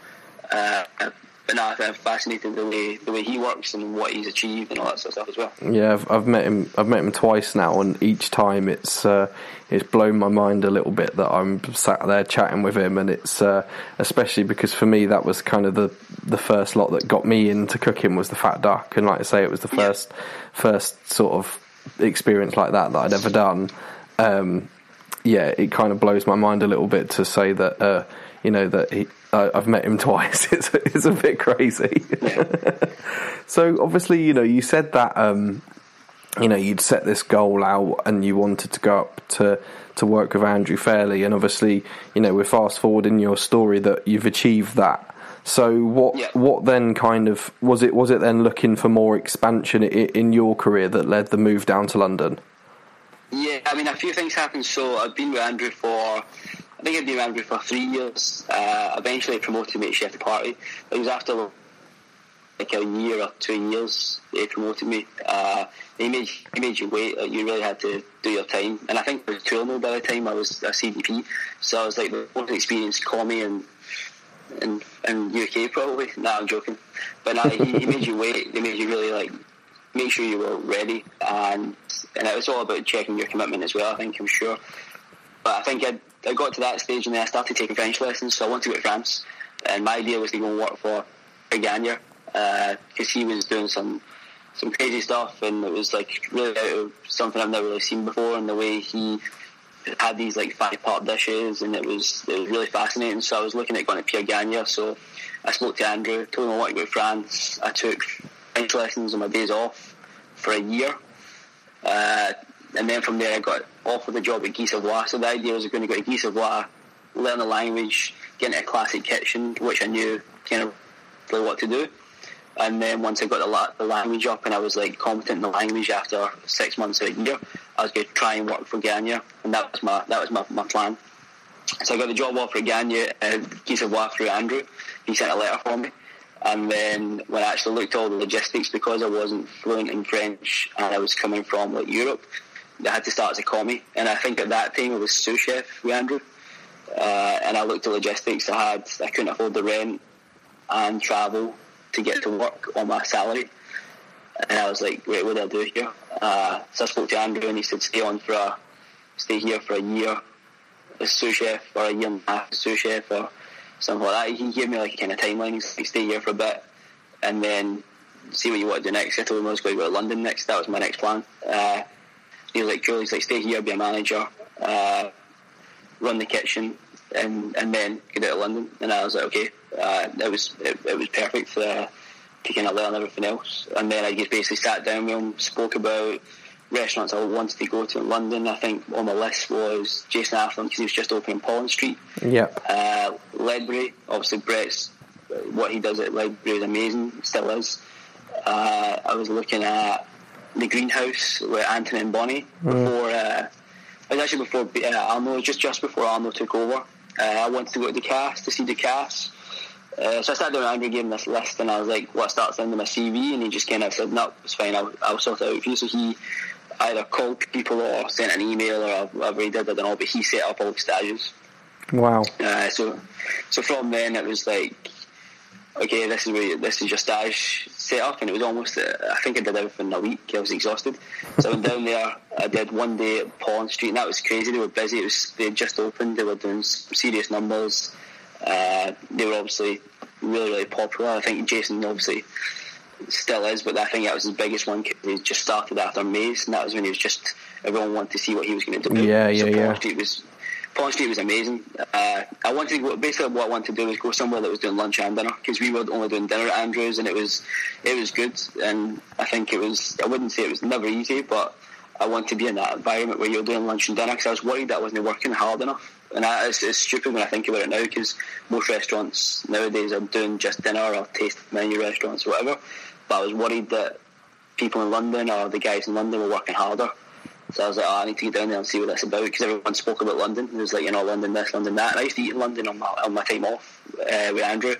Uh, but no, I'm fascinated the way the way he works and what he's achieved and all that sort of stuff as well. Yeah, I've, I've met him. I've met him twice now, and each time it's uh, it's blown my mind a little bit that I'm sat there chatting with him, and it's uh, especially because for me that was kind of the the first lot that got me into cooking was the Fat Duck, and like I say, it was the first yeah. first sort of experience like that that I'd ever done. Um, Yeah, it kind of blows my mind a little bit to say that, uh, you know, that he, uh, I've met him twice. It's it's a bit crazy. So obviously, you know, you said that, um, you know, you'd set this goal out and you wanted to go up to, to work with Andrew Fairlie. And obviously, you know, we're fast forwarding your story that you've achieved that. So what yeah. what then kind of, was it, was it then looking for more expansion in, in your career that led the move down to London? Yeah, I mean, a few things happened. So I've been with Andrew for, I think I've been with Andrew for three years. Uh, eventually promoted me to chef de partie. It was after like a year or two years, they promoted me. Uh, they, made, they made you wait. You really had to do your time. And I think I was twelve by the time I was a C D P. So I was like, the most experienced commie in, in, in U K probably. Nah, I'm joking. But nah, he, he made you wait. They made you really like make sure you were ready. And, and it was all about checking your commitment as well, I think, I'm sure. But I think I, I got to that stage and then I started taking French lessons. So I wanted to go to France. And my idea was to go and work for Pierre Gagnaire, because uh, he was doing some some crazy stuff, and it was like really out of something I've never really seen before. And the way he had these like five part dishes, and it was it was really fascinating. So I was looking at going to Pierre Gagnaire. So I spoke to Andrew, told him I wanted to go to France. I took French lessons on my days off for a year, uh, and then from there I got offered a job at Guy Savoy. So the idea was going to go to Guy Savoy, learn the language, get into a classic kitchen, which I knew kind of really what to do. And then once I got the, la- the language up and I was like competent in the language after six months or a year, I was going to try and work for Gagnaire, and that was my that was my, my plan. So I got the job offer at Gagnaire, and he said, well, through Andrew, he sent a letter for me. And then when I actually looked at all the logistics, because I wasn't fluent in French and I was coming from like Europe, I had to start as a commie. And I think at that time I was sous chef with Andrew. Uh, and I looked at logistics. I had I couldn't afford the rent and travel to get to work on my salary, and I was like, wait, what do I do here? Uh, so I spoke to Andrew, and he said, stay on for a stay here for a year as sous chef, or a year and a half as sous chef, or something like that. He gave me like a kind of timeline. He said, stay here for a bit, and then see what you want to do next. I told him I was going to go to London next. That was my next plan. Uh, he was like, cool. He's like, stay here, be a manager. Uh, run the kitchen, and, and then get out of London. And I was like, okay, uh, it was it, it was perfect for uh, to kind of learn everything else. And then I just basically sat down with him, spoke about restaurants I wanted to go to in London. I think on my list was Jason Afflin, because he was just opening Pollen Street. Yeah. Uh, Ledbury, obviously Brett's, what he does at Ledbury is amazing, still is. Uh, I was looking at the Greenhouse with Anthony and Bonnie mm. before... Uh, It was actually before uh, Arno, just, just before Arno took over. Uh, I wanted to go to Ducasse, to see Ducasse. Uh, so I started doing Andrew, gave him this list, and I was like, well, I started sending my C V, and he just kind of said, no, it's fine, I'll, I'll sort it out for you. So he either called people or sent an email or whatever he did, I don't know, but he set up all the stages. Wow. Uh, so so from then it was like, okay, this is where you, this is your stage set up, and it was almost, uh, I think I did everything in a week. I was exhausted, so I went down there. I did one day at Pollen Street, and that was crazy. They were busy. It was, they had just opened. They were doing some serious numbers. Uh, they were obviously really, really popular. I think Jason obviously still is, but I think that was his biggest one. He just started after Maze, and that was when he was just everyone wanted to see what he was going to do. Yeah, yeah, so yeah. Pollen Street was Pollen Street was amazing. Uh, I wanted to go, basically what I wanted to do was go somewhere that was doing lunch and dinner, because we were only doing dinner at Andrews, and it was it was good. And I think it was, I wouldn't say it was never easy, but I wanted to be in that environment where you're doing lunch and dinner, because I was worried that I wasn't working hard enough. And I, it's, it's stupid when I think about it now, because most restaurants nowadays are doing just dinner or taste menu restaurants or whatever. But I was worried that people in London or the guys in London were working harder. So I was like, oh, I need to get down there and see what that's about, because everyone spoke about London. It was like, you know, London this, London that. And I used to eat in London on my, on my time off uh, with Andrew.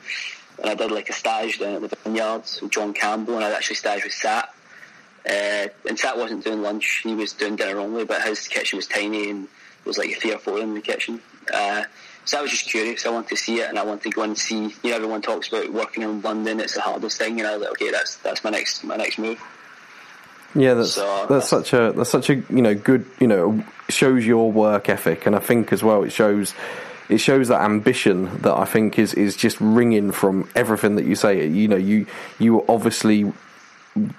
And I did like a stage down at the Vineyards with John Campbell, and I actually staged with Sat. Uh, and Sat wasn't doing lunch, he was doing dinner only, but his kitchen was tiny and there was like three or four in the kitchen. Uh, so I was just curious, I wanted to see it, and I wanted to go and see, you know, everyone talks about working in London, it's the hardest thing, and I was like, okay, that's that's my next my next move. Yeah, that's so, that's such a that's such a you know good you know shows your work ethic, and I think as well it shows it shows that ambition that I think is, is just ringing from everything that you say. You know, you you obviously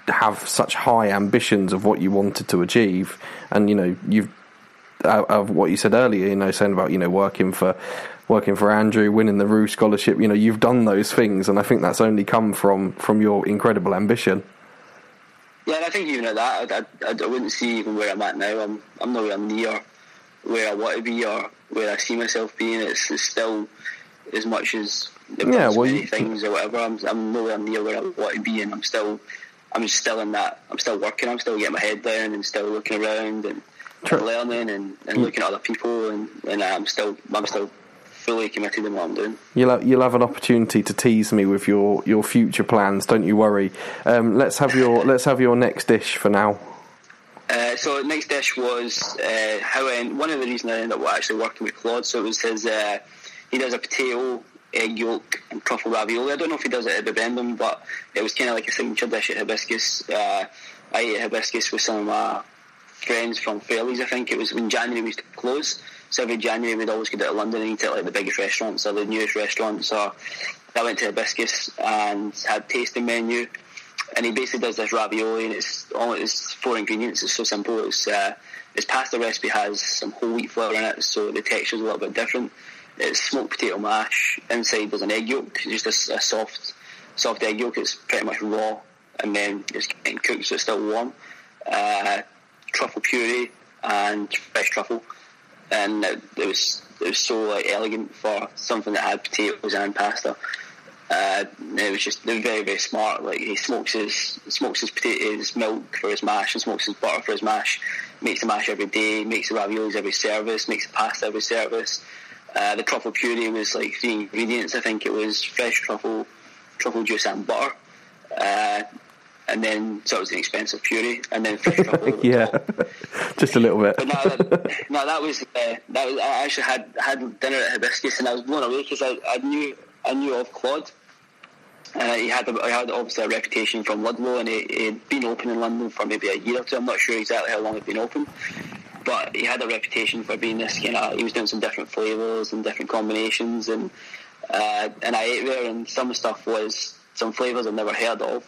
have such high ambitions of what you wanted to achieve, and you know you've uh, of what you said earlier, you know, saying about you know working for working for Andrew, winning the Roux Scholarship. You know, you've done those things, and I think that's only come from from your incredible ambition. Yeah, and I think even at that, I, I, I wouldn't see even where I'm at now. I'm I'm nowhere near where I want to be or where I see myself being. It's, it's still as much as yeah, well, many you... things or whatever. I'm I'm nowhere near where I want to be, and I'm still I'm still in that. I'm still working. I'm still getting my head down and still looking around and, and learning and, and looking at other people, and, and I'm still I'm still fully committed in London. You'll have, you'll have an opportunity to tease me with your, your future plans. Don't you worry. Um, let's have your let's have your next dish for now. Uh, so next dish was uh, how I, one of the reasons I ended up actually working with Claude. So it was his uh, he does a potato, egg yolk and truffle ravioli. I don't know if he does it at Bibendum, but it was kind of like a signature dish at Hibiscus. Uh, I ate at Hibiscus with some of my friends from Fairlie's. I think it was when January we used to close. So every January we'd always go down to London and eat at like the biggest restaurants or the newest restaurants. So I went to Hibiscus and had tasting menu. And he basically does this ravioli, and it's all it's four ingredients. It's so simple. It's uh, his pasta recipe has some whole wheat flour in it, so the texture's a little bit different. It's smoked potato mash. Inside there's an egg yolk, just a, a soft, soft egg yolk. It's pretty much raw, and then it's getting cooked, so it's still warm. Uh, truffle puree and fresh truffle, and it, it was it was so like elegant for something that had potatoes and pasta. Uh, it was just they were very very smart. Like he smokes his smokes his potatoes, milk for his mash, and smokes his butter for his mash. Makes the mash every day. Makes the raviolis every service. Makes the pasta every service. Uh, the truffle puree was like three ingredients. I think it was fresh truffle, truffle juice, and butter. Uh, and then so it was an expensive puree, and then fresh truffle. Yeah, just a little bit. But no, that, no, that was uh, that was. I actually had had dinner at Hibiscus, and I was blown away because I, I knew. I knew of Claude. Uh, he had a, he had obviously a reputation from Ludlow, and he, he'd been open in London for maybe a year or two. I'm not sure exactly how long he'd been open, but he had a reputation for being this kind of. He was doing some different flavours and different combinations, and uh, and I ate there, and some stuff was some flavours I'd never heard of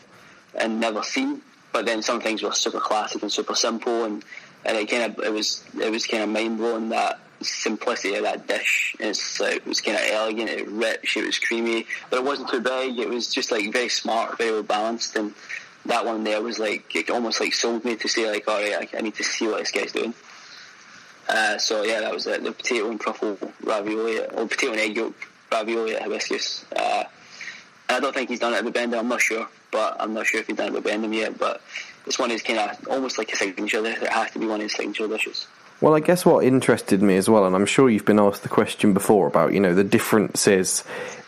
and never seen, but then some things were super classic and super simple, and, and it kind of it was it was kind of mind blowing that. Simplicity of that dish. It's like, it was kind of elegant, it was rich, it was creamy, but it wasn't too big. It was just like very smart, very well balanced, and that one there was like it almost like sold me to say like, alright, I, I need to see what this guy's doing. Uh, so yeah, that was it. The potato and truffle ravioli, or potato and egg yolk ravioli at Hibiscus. Uh, I don't think he's done it at Bibendum. I'm not sure, but I'm not sure if he's done it at Bibendum yet. But it's one of his kind of almost like a signature dish. It has to be one of his signature dishes. Well, I guess what interested me as well, and I'm sure you've been asked the question before about, you know, the differences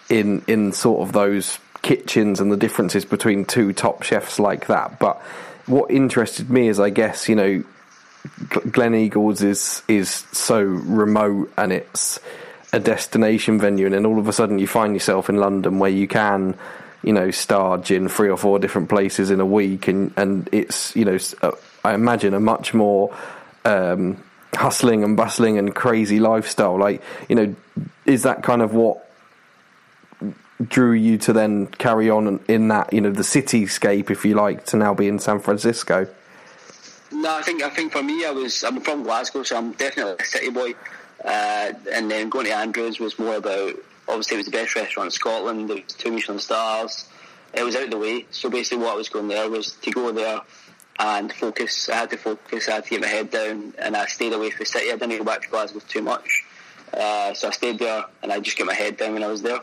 in in sort of those kitchens and the differences between two top chefs like that. But what interested me is, I guess, you know, Glen Eagles is is so remote, and it's a destination venue, and then all of a sudden you find yourself in London where you can, you know, starge in three or four different places in a week, and, and it's, you know, I imagine a much more... Um, hustling and bustling and crazy lifestyle, like, you know, is that kind of what drew you to then carry on in that, you know, the cityscape, if you like, to now be in San Francisco? No, I think I think for me, I was I'm from Glasgow, so I'm definitely a city boy, uh, and then going to Andrews was more about, obviously it was the best restaurant in Scotland, there was two Michelin stars, it was out the way, so basically what I was going there was to go there and focus. I had to focus, I had to get my head down, and I stayed away from the city. I didn't go back to Glasgow too much. Uh, so I stayed there, and I just got my head down when I was there.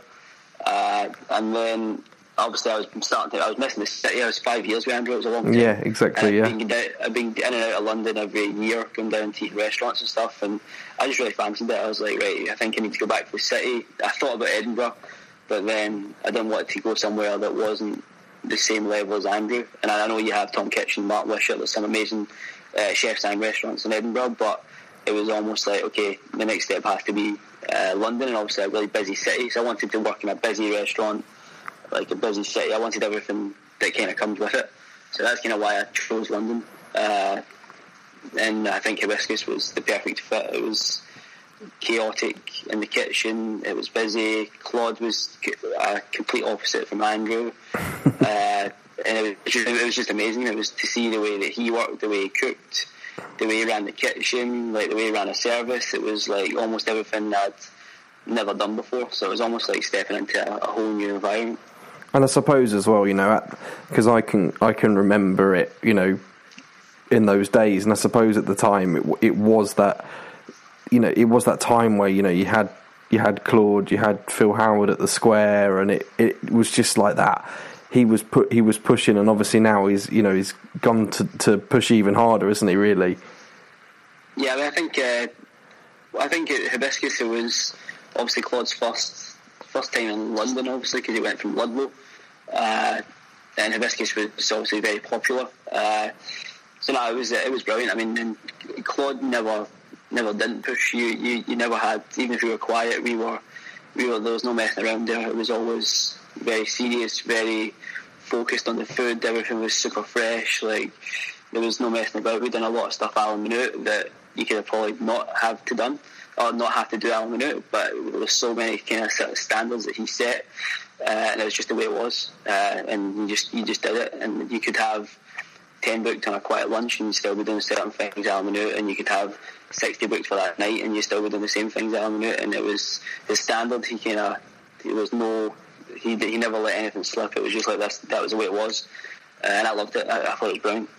Uh, and then, obviously, I was starting to, I was missing the city. I was five years with Andrew, it was a long time. Yeah, exactly, and I've yeah. Been, I've been in and out of London every year, going down to restaurants and stuff, and I just really fancied it. I was like, right, I think I need to go back to the city. I thought about Edinburgh, but then I didn't want to go somewhere that wasn't the same level as Andrew, and I know you have Tom Kitchen, Mark Wishart, there's some amazing uh, chefs and restaurants in Edinburgh, but it was almost like, okay, the next step has to be uh, London, and obviously a really busy city, so I wanted to work in a busy restaurant, like a busy city. I wanted everything that kind of comes with it, so that's kind of why I chose London, uh, and I think Hibiscus was the perfect fit. It was chaotic in the kitchen, it was busy. Claude was a complete opposite from Andrew. uh, and it was, just, it was just amazing. It was to see the way that he worked, the way he cooked, the way he ran the kitchen, like the way he ran a service. It was like almost everything I'd never done before, so it was almost like stepping into a, a whole new environment. And I suppose as well, you know, because I can, I can remember it, you know, in those days, and I suppose at the time it, it was that, you know, it was that time where, you know, you had you had Claude, you had Phil Howard at the Square, and it, it was just like that. He was put, he was pushing, and obviously now he's, you know, he's gone to, to push even harder, isn't he? Really? Yeah, I, mean, I think uh, I think at Hibiscus it was obviously Claude's first first time in London, obviously, because he went from Ludlow. Uh, and Hibiscus was obviously very popular. Uh, so no, it was it was brilliant. I mean, Claude never never didn't push you. You you never had, even if you were quiet, we were we were there was no messing around there. It was always very serious, very focused on the food. Everything was super fresh. Like, there was no messing about. We'd done a lot of stuff Alan Minute that you could have probably not have to done or not have to do Alan Minute, but there was so many kind of sort of standards that he set, uh, and it was just the way it was, uh, and you just you just did it. And you could have ten booked on a quiet lunch and you still be doing certain things Alan Minute, and you could have sixty booked for that night and you still be doing the same things Alan Minute. And it was the standard. He kind of there was no he he never let anything slip. It was just like that. That was the way it was, uh, and I loved it. I, I thought it was brilliant.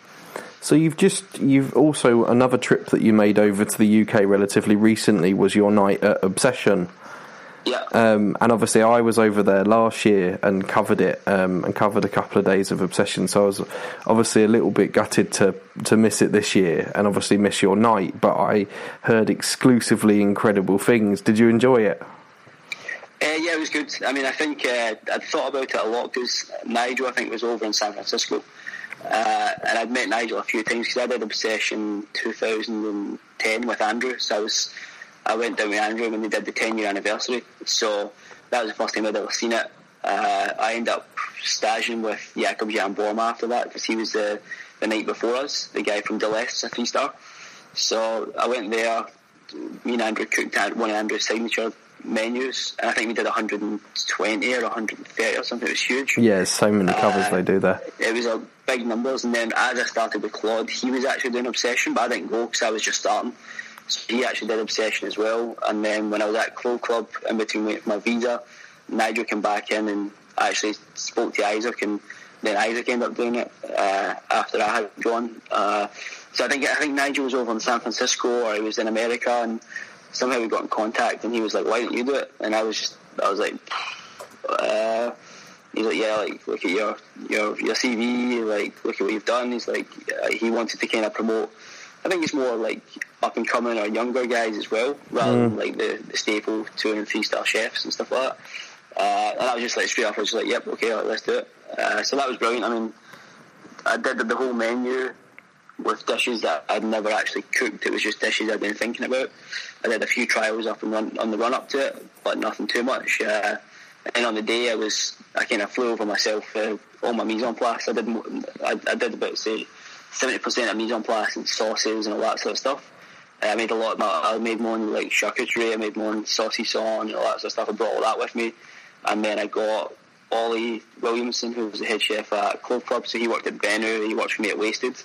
So you've just, you've also, another trip that you made over to the U K relatively recently was your night at Obsession. Yeah. Um, and obviously I was over there last year and covered it, um, and covered a couple of days of Obsession. So I was obviously a little bit gutted to, to miss it this year and obviously miss your night, but I heard exclusively incredible things. Did you enjoy it? Uh, yeah, it was good. I mean, I think uh, I'd thought about it a lot because Nigel, I think, was over in San Francisco. Uh, and I'd met Nigel a few times because I did Obsession two thousand ten with Andrew, so I was I went down with Andrew when they did the ten year anniversary, so that was the first time I'd ever seen it. uh, I ended up staging with Jakob Jan Borma after that because he was the, the night before us, the guy from Deleuze, a three star. So I went there, me and Andrew cooked one of Andrew's signature menus, and I think we did one hundred twenty or one hundred thirty or something. It was huge. Yeah, so many covers uh, they do there. It was a big numbers, and then as I started with Claude, he was actually doing Obsession, but I didn't go because I was just starting, so he actually did Obsession as well. And then when I was at Clove Club in between my visa, Nigel came back in and actually spoke to Isaac, and then Isaac ended up doing it uh, after I had gone. uh, so I think I think Nigel was over in San Francisco or he was in America, and somehow we got in contact and he was like, why don't you do it? And I was just I was like uh, he's like, yeah, like, look at your your your C V, like, look at what you've done. He's like, uh, he wanted to kind of promote, I think it's more like up and coming or younger guys as well, rather mm. than like the, the staple two and three star chefs and stuff like that. Uh, and I was just like, straight up, I was just like, yep, okay, like, let's do it. Uh, so that was brilliant. I mean, I did the whole menu with dishes that I'd never actually cooked. It was just dishes I'd been thinking about. I did a few trials up and run, on the run up to it, but nothing too much. Uh, and on the day, I was I kind of flew over myself, uh, all my mise en place. I did I, I did about say seventy percent of mise en place and sauces and all that sort of stuff. Uh, I made a lot of my, I made my own like charcuterie, I made my own saucisson and all that sort of stuff. I brought all that with me, and then I got Ollie Williamson, who was the head chef at Clove Club. So he worked at Benu, he worked for me at Wasted.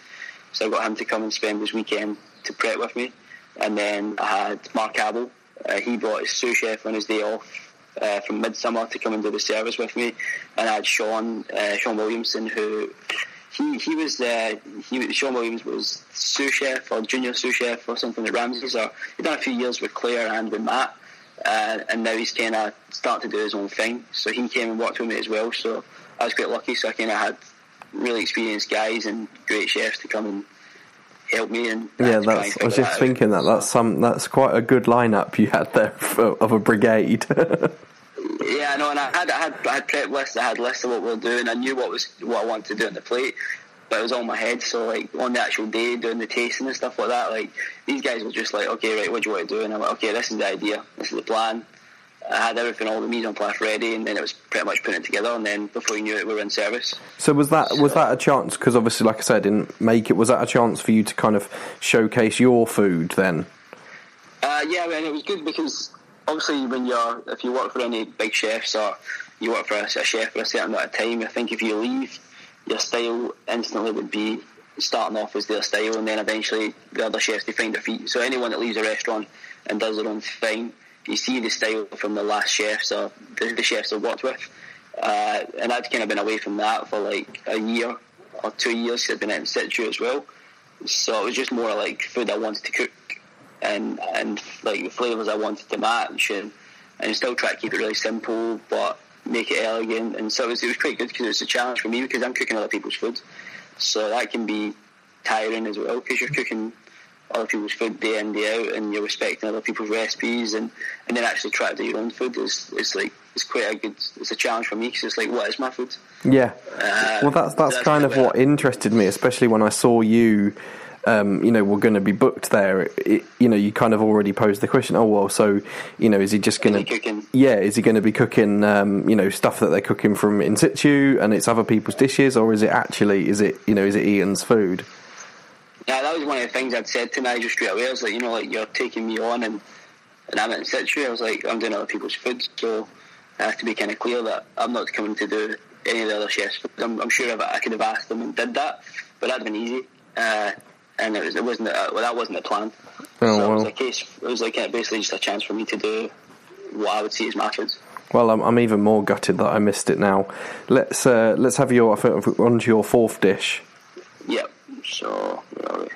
So I got him to come and spend his weekend to prep with me. And then I had Mark Abel. Uh, he brought his sous chef on his day off Uh, from Midsummer to come and do the service with me. And I had Sean uh, Sean Williamson, who he he was uh, he Sean Williams was sous chef or junior sous chef or something at Ramsay's, or he'd done a few years with Claire and with Matt, uh, and now he's kind of started to do his own thing, so he came and worked with me as well. So I was quite lucky, so I kind of had really experienced guys and great chefs to come and help me. And yeah, that's, I was just that thinking that that's some that's quite a good lineup you had there for, of a brigade. Yeah, no, and I had I had I had prep lists, I had lists of what we were doing, I knew what was what I wanted to do on the plate, but it was all in my head. So like on the actual day, doing the tasting and stuff like that, like these guys were just like, okay, right, what do you want to do? And I'm like, okay, this is the idea, this is the plan. I had everything, all the mise en place ready, and then it was pretty much putting it together, and then before you knew it, we were in service. So was that so, was that a chance, because obviously, like I said, I didn't make it, was that a chance for you to kind of showcase your food then? Uh, yeah, I mean, it was good because obviously when you're, if you work for any big chefs or you work for a, a chef for a certain amount of time, I think if you leave, your style instantly would be starting off as their style, and then eventually the other chefs, they find their feet. So anyone that leaves a restaurant and does their own thing, you see the style from the last chefs or the chefs I've worked with, uh, and I'd kind of been away from that for like a year or two years. I'd been in situ as well, so it was just more like food I wanted to cook and and like the flavours I wanted to match, and, and still try to keep it really simple but make it elegant. And so it was, it was quite good because it was a challenge for me because I'm cooking other people's food, so that can be tiring as well because you're cooking other people's food day in, day out, and you're respecting other people's recipes, and, and then actually try to do your own food is it's like it's quite a good it's a challenge for me, because it's like, what is my food? Yeah. Um, well, that's that's, that's kind of what interested me, especially when I saw you. Um, you know, we're going to be booked there. It, it, you know, you kind of already posed the question. Oh well, so you know, is he just going to? Yeah, is he going to be cooking? Um, you know, stuff that they're cooking from in situ, and it's other people's dishes, or is it actually? Is it you know? Is it Ian's food? Yeah, that was one of the things I'd said to Nigel straight away. I was like, you know, like you're taking me on, and and I'm in situ. I was like, I'm doing other people's food, so I have to be kind of clear that I'm not coming to do any of the other chefs' food. I'm, I'm sure if I could have asked them and did that, but that'd been easy. Uh, And it, was, it wasn't. A, well, that wasn't the plan. Oh, so well. It was a case. It was like basically just a chance for me to do what I would see as my foods. Well, I'm, I'm even more gutted that I missed it now. Let's uh, let's have your onto your fourth dish. Yep. So where are we?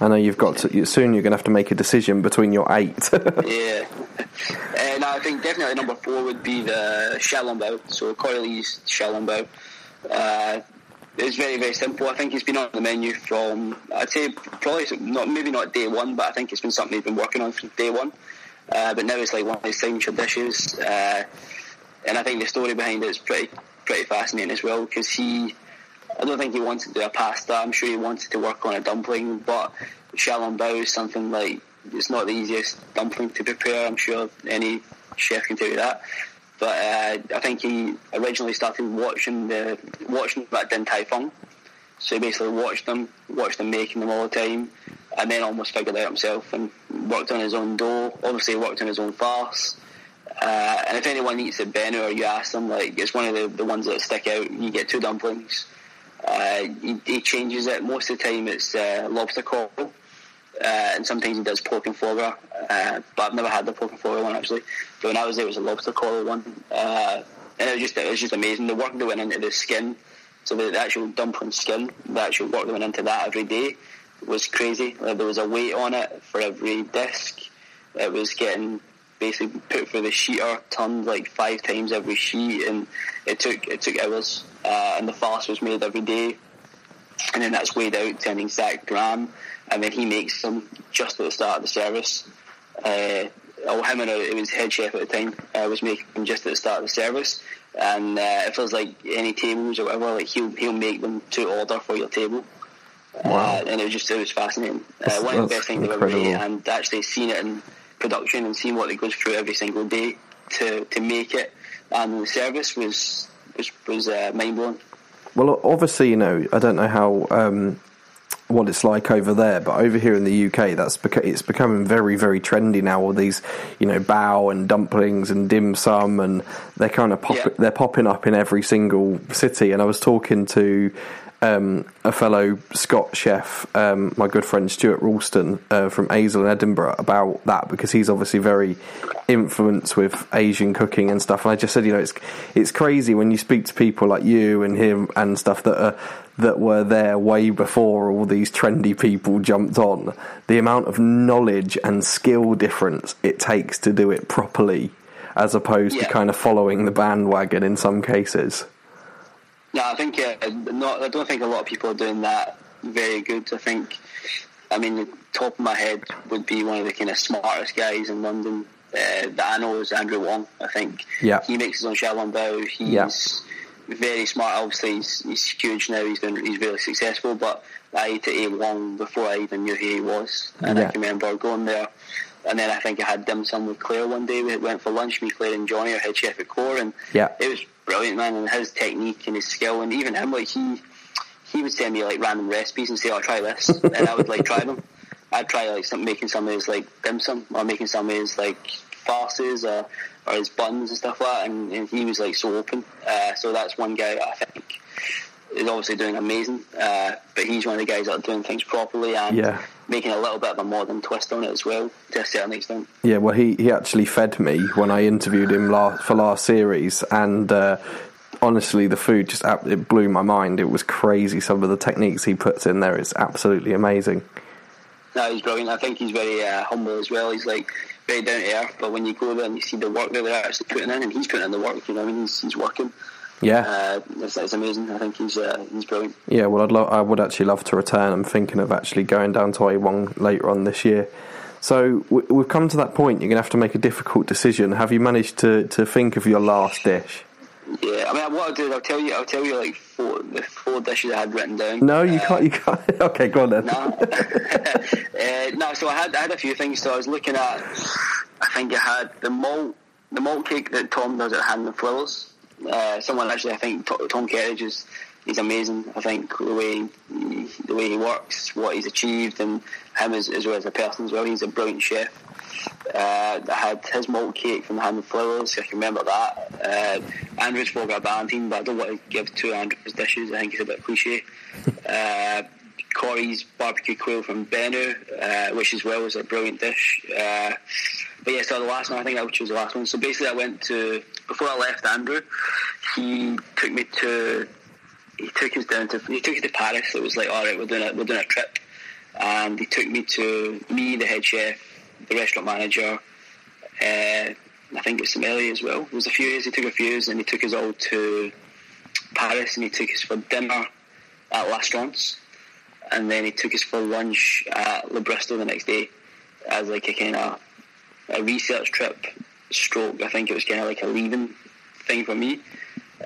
I know you've got to, soon. You're going to have to make a decision between your eight. Yeah. And I think definitely number four would be the Xiaolongbao. So Corey Lee's Xiaolongbao. Uh It's very, very simple. I think it's been on the menu from, I'd say, probably not, maybe not day one, but I think it's been something they've been working on from day one. Uh, but now it's like one of his signature dishes. Uh, and I think the story behind it is pretty pretty fascinating as well, because he, I don't think he wanted to do a pasta. I'm sure he wanted to work on a dumpling, but Xiaolongbao is something like, it's not the easiest dumpling to prepare. I'm sure any chef can tell you that. But uh, I think he originally started watching the watching that Din Tai Fung. So he basically watched them, watched them making them all the time, and then almost figured it out himself and worked on his own dough. Obviously, worked on his own farce. Uh, and if anyone eats at Benu or you ask them, like it's one of the, the ones that stick out. You get two dumplings. Uh, he, he changes it most of the time. It's uh, lobster coral, uh, and sometimes he does pork and flogger. Uh, but I've never had the pork and flogger one actually. But when I was there, it was a lobster coral one, uh, and it was just it was just amazing. The work that went into the skin, so the, the actual dumpling skin, the actual work that went into that every day was crazy. Like, there was a weight on it for every disc. It was getting basically put through the sheeter, turned like five times every sheet, and it took it took hours. Uh, and the farce was made every day, and then that's weighed out to an exact gram, and then he makes them just at the start of the service. Uh, Oh, him and it was head chef at the time. I uh, was making them just at the start of the service, and uh, if there's like any tables or whatever, like he'll he'll make them to order for your table. Wow! Uh, and it was just it was fascinating. Uh, one of the best things I've ever made, and actually seen it in production and seeing what it goes through every single day to, to make it, and the service was was was uh, mind blowing. Well, obviously, you know, I don't know how. Um what it's like over there, but over here in the U K that's beca- it's becoming very very trendy now, all these you know bao and dumplings and dim sum, and they're kind of pop- yeah. they're popping up in every single city. And I was talking to um, a fellow Scot chef, um, my good friend Stuart Ralston uh, from Azel in Edinburgh, about that, because he's obviously very influenced with Asian cooking and stuff. And I just said, you know, it's it's crazy when you speak to people like you and him and stuff that are that were there way before all these trendy people jumped on, the amount of knowledge and skill difference it takes to do it properly, as opposed yeah. to kind of following the bandwagon in some cases. No, I think uh, not. I don't think a lot of people are doing that very good. I think, I mean, the top of my head would be one of the kind of smartest guys in London uh, that I know is Andrew Wong, I think. Yeah. He makes his own Xiaolongbao. He's... Yeah. Very smart. Obviously, he's, he's huge now. He's doing, he's really successful. But I ate at A Wong before I even knew who he was, and yeah. I can remember going there. And then I think I had dim sum with Claire one day. We went for lunch. Me, Claire, and Johnny, our head chef at Core, and yeah. it was brilliant, man. And his technique and his skill, and even him, like he he would send me like random recipes and say, "Oh, try this," and I would like try them. I'd try like some, making some of his like dim sum, or making some of his like farces, or. or his buns and stuff like that, and, and he was like so open. Uh, so that's one guy that I think is obviously doing amazing, uh, but he's one of the guys that are doing things properly and yeah. making a little bit of a modern twist on it as well, to a certain extent. Yeah, well, he, he actually fed me when I interviewed him last, for last series, and uh, honestly, the food just it blew my mind. It was crazy. Some of the techniques he puts in there, it's absolutely amazing. No, he's brilliant. I think he's very uh, humble as well. He's like... very down to earth, but when you go there and you see the work that they're actually putting in, and he's putting in the work, you know, I mean, he's, he's working, Yeah, uh, it's, it's amazing. I think he's uh, he's brilliant. Yeah, well, I'd lo- I would actually love to return. I'm thinking of actually going down to A one later on this year. So w- we've come to that point. You're going to have to make a difficult decision. Have you managed to, to think of your last dish? Yeah, I mean, what I'll do is I'll tell you. I'll tell you like four the four dishes I had written down. No, you um, can't. You can't. Okay, go on then. No, uh, no. So I had I had a few things. So I was looking at. I think I had the malt the malt cake that Tom does at Hand and Flowers. Uh, someone actually, I think Tom Kerridge is he's amazing. I think the way he, the way he works, what he's achieved, and him as, as well as a person as well. He's a brilliant chef. Uh, I had his malt cake from the Hand of Flowers. I can remember that. Uh, Andrew's well got a Valentine, but I don't want to give two Andrew's dishes. I think it's a bit cliche. Uh, Corey's barbecue quail from Benu, uh, which as well was a brilliant dish. Uh, but yeah, so the last one, I think I would choose the last one. So basically I went to, before I left Andrew, he took me to, he took us down to, he took us to Paris. It was like, all right, we're doing a, we're doing a trip. And he took me to, me, the head chef, the restaurant manager, uh, I think it was Smelly as well. It was a few years, he took a few years, and he took us all to Paris, and he took us for dinner at Lastrance. And then he took us for lunch at Le Bristol the next day as like a kind of a research trip stroke. I think it was kind of like a leaving thing for me.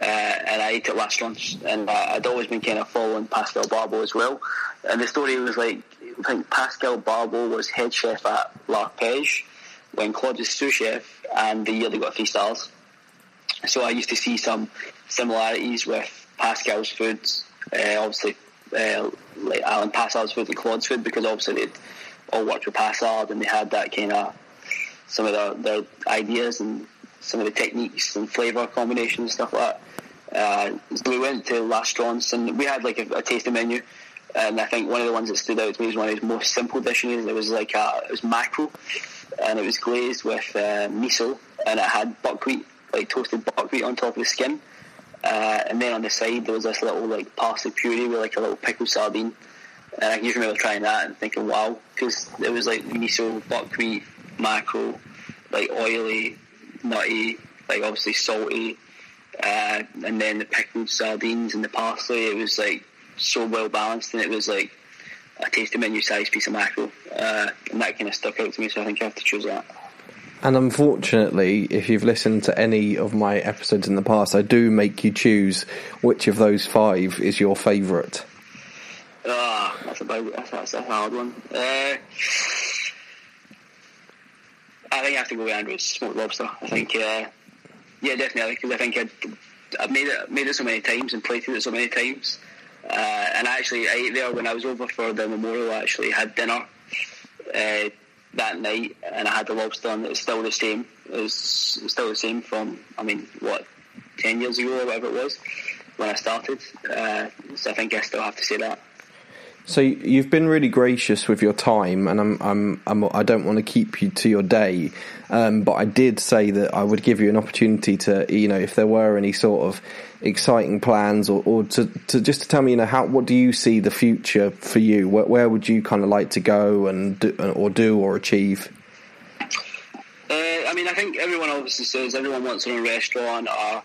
Uh, and I ate at last lunch. And uh, I'd always been kind of following Pascal Barbeau as well. And the story was like, I think Pascal Barbeau was head chef at L'Arpège when Claude was sous chef, and the year they got three stars. So I used to see some similarities with Pascal's food, uh, obviously. Uh, like Alan Passard's food and Claude's food, because obviously they'd all worked with Passard and they had that kind of some of their, their ideas and some of the techniques and flavour combinations and stuff like that. Uh, so we went to Lastrance and we had like a, a tasting menu, and I think one of the ones that stood out to me was one of his most simple dishes. It was like a, it was mackerel, and it was glazed with uh, miso, and it had buckwheat, like toasted buckwheat on top of the skin. Uh, and then on the side there was this little like parsley puree with like a little pickled sardine, and I can just remember trying that and thinking wow, because it was like miso, buckwheat, mackerel, like oily, nutty, like obviously salty, uh, and then the pickled sardines and the parsley. It was like so well balanced, and it was like a tasty menu size piece of mackerel, uh, and that kind of stuck out to me, so I think I have to choose that. And unfortunately, if you've listened to any of my episodes in the past, I do make you choose which of those five is your favourite. Ah, oh, that's, that's, that's a hard one. Uh, I think I have to go with Andrew's smoked lobster. I think, uh, yeah, definitely, because I think I'd, I've made it made it so many times and plated it so many times. Uh, and actually, I ate there when I was over for the memorial. I actually had dinner Uh that night, and I had the lobster, and it was still the same. It was, it was still the same from, I mean, what, ten years ago or whatever it was when I started. Uh, so I think I still have to say that. So you've been really gracious with your time, and I'm, I'm, I'm, I don't want to keep you to your day, um, but I did say that I would give you an opportunity to, you know, if there were any sort of exciting plans, or, or to, to just to tell me, you know, how, what do you see the future for you? Where, where would you kind of like to go and do, or do or achieve? Uh, I mean, I think everyone obviously says everyone wants their own restaurant or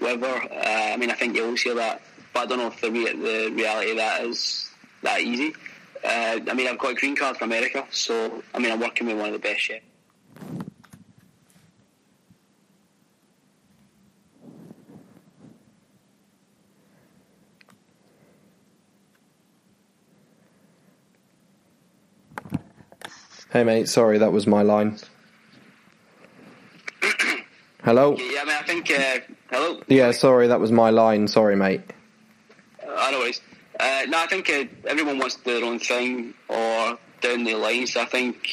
whatever. Uh, I mean, I think you always hear that, but I don't know if the, the reality of that is that easy. Uh, I mean, I've got a green card from America, so I mean, I'm working with one of the best chefs. Hey mate, sorry, that was my line. Hello? Yeah, I mean, I think, uh, hello? Yeah, sorry, that was my line, sorry mate. I know it is. Uh, no, I think uh, everyone wants their own thing or down the line, so I think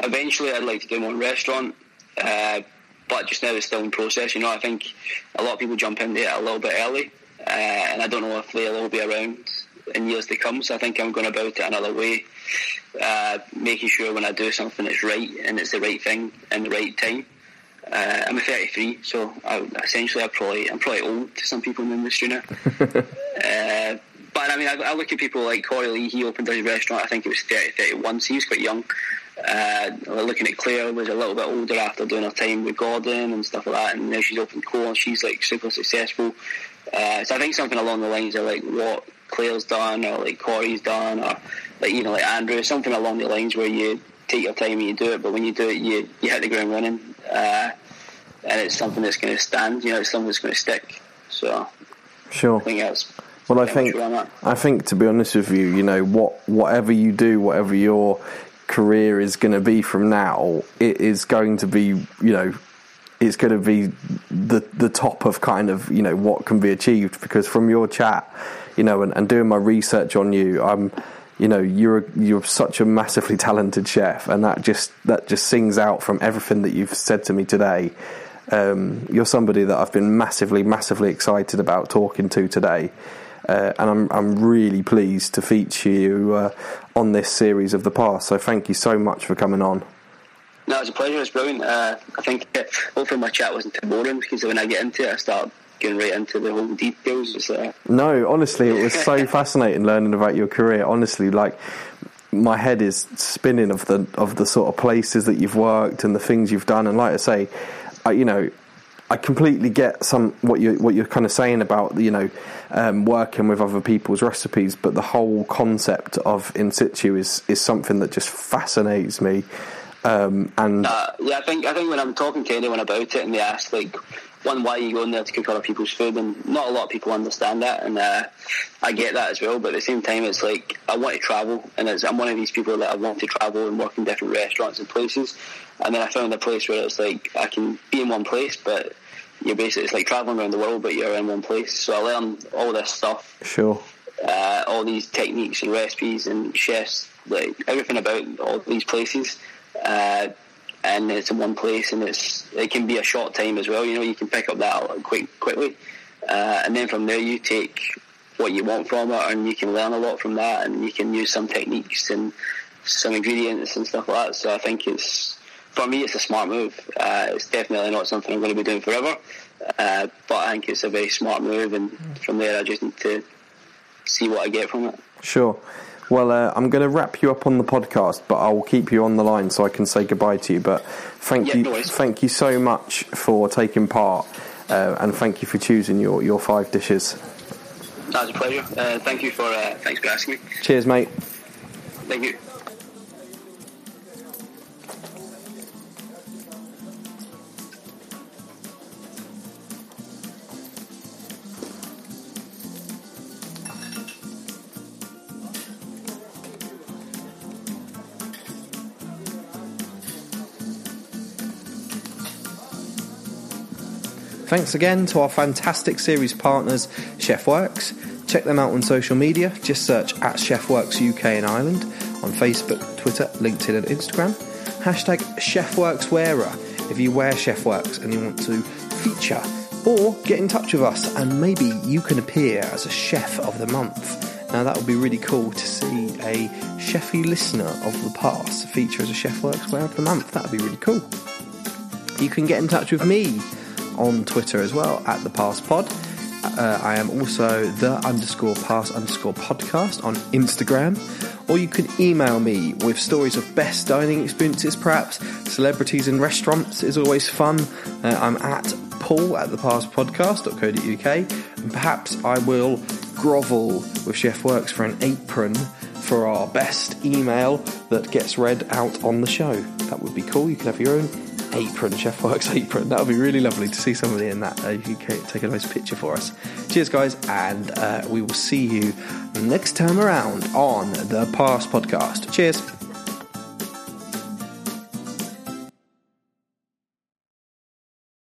eventually I'd like to do my own restaurant, uh, but just now it's still in process. You know, I think a lot of people jump into it a little bit early, uh, and I don't know if they'll all be around in years to come, so I think I'm going about it another way, uh, making sure when I do something it's right and it's the right thing and the right time. Uh, I'm thirty-three, so I, essentially I probably, I'm probably old to some people in the industry now. uh, But I mean, I, I look at people like Corey Lee. He opened his restaurant, I think it was thirty, thirty-one, so he was quite young. Uh, we're looking at Claire, was a little bit older after doing her time with Gordon and stuff like that, and now she's opened Core and she's like super successful. Uh, so I think something along the lines of like what Claire's done or like Corey's done or like, you know, like Andrew, something along the lines where you take your time and you do it, but when you do it, you, you hit the ground running, uh, and it's something that's going to stand, you know, it's something that's going to stick. So sure, I think that's well. I think I think to be honest with you, you know, what whatever you do, whatever your career is going to be from now, it is going to be, you know, it's going to be the the top of kind of, you know, what can be achieved. Because from your chat, you know, and, and doing my research on you, I'm. You know, you're you're such a massively talented chef, and that just that just sings out from everything that you've said to me today. Um, you're somebody that I've been massively, massively excited about talking to today, uh, and I'm I'm really pleased to feature you uh, on this series of the past. So thank you so much for coming on. No, it's a pleasure. It's brilliant. Uh, I think it, hopefully my chat wasn't too boring, because when I get into it, I start getting right into the whole details. So. No, honestly, it was so fascinating learning about your career. Honestly, like my head is spinning of the of the sort of places that you've worked and the things you've done. And like I say, I, you know, I completely get some what you what you're kind of saying about, you know, um, working with other people's recipes. But the whole concept of in situ is is something that just fascinates me. Um, and uh, yeah, I think I think when I'm talking to anyone about it and they ask like, one, why are you going there to cook other people's food? And not a lot of people understand that, and uh, I get that as well. But at the same time, it's like I want to travel, and it's, I'm one of these people that I want to travel and work in different restaurants and places. And then I found a place where it's like I can be in one place, but you're basically, it's like traveling around the world, but you're in one place. So I learned all this stuff, sure, uh, all these techniques and recipes and chefs, like everything about all these places. Uh, and it's in one place, and it's it can be a short time as well, you know, you can pick up that quick quickly uh, and then from there you take what you want from it, and you can learn a lot from that, and you can use some techniques and some ingredients and stuff like that. So I think it's, for me, it's a smart move. Uh, it's definitely not something I'm going to be doing forever, uh, but I think it's a very smart move, and from there I just need to see what I get from it. Sure. Well, uh, I'm going to wrap you up on the podcast, but I'll keep you on the line so I can say goodbye to you. But thank yeah, you no thank you so much for taking part, uh, and thank you for choosing your, your five dishes. That was a pleasure. Uh, thank you for uh, thanks for asking me. Cheers, mate. Thank you. Thanks again to our fantastic series partners, Chef Works. Check them out on social media. Just search at Chef Works U K and Ireland on Facebook, Twitter, LinkedIn and Instagram. Hashtag ChefWorksWearer if you wear Chef Works and you want to feature, or get in touch with us and maybe you can appear as a Chef of the Month. Now that would be really cool to see a chefy listener of the past feature as a Chef Works Wearer of the Month. That would be really cool. You can get in touch with me on Twitter as well, at The Past Pod. Uh, I am also the underscore past underscore podcast on Instagram. Or you can email me with stories of best dining experiences, perhaps celebrities in restaurants is always fun. Uh, I'm at Paul at the past podcast dot co dot U K, and perhaps I will grovel with Chef Works for an apron for our best email that gets read out on the show. That would be cool. You can have your own apron, Chef Works apron. That would be really lovely to see somebody in that. Uh, you can take a nice picture for us. Cheers, guys, and uh, we will see you next time around on The Past Podcast. Cheers.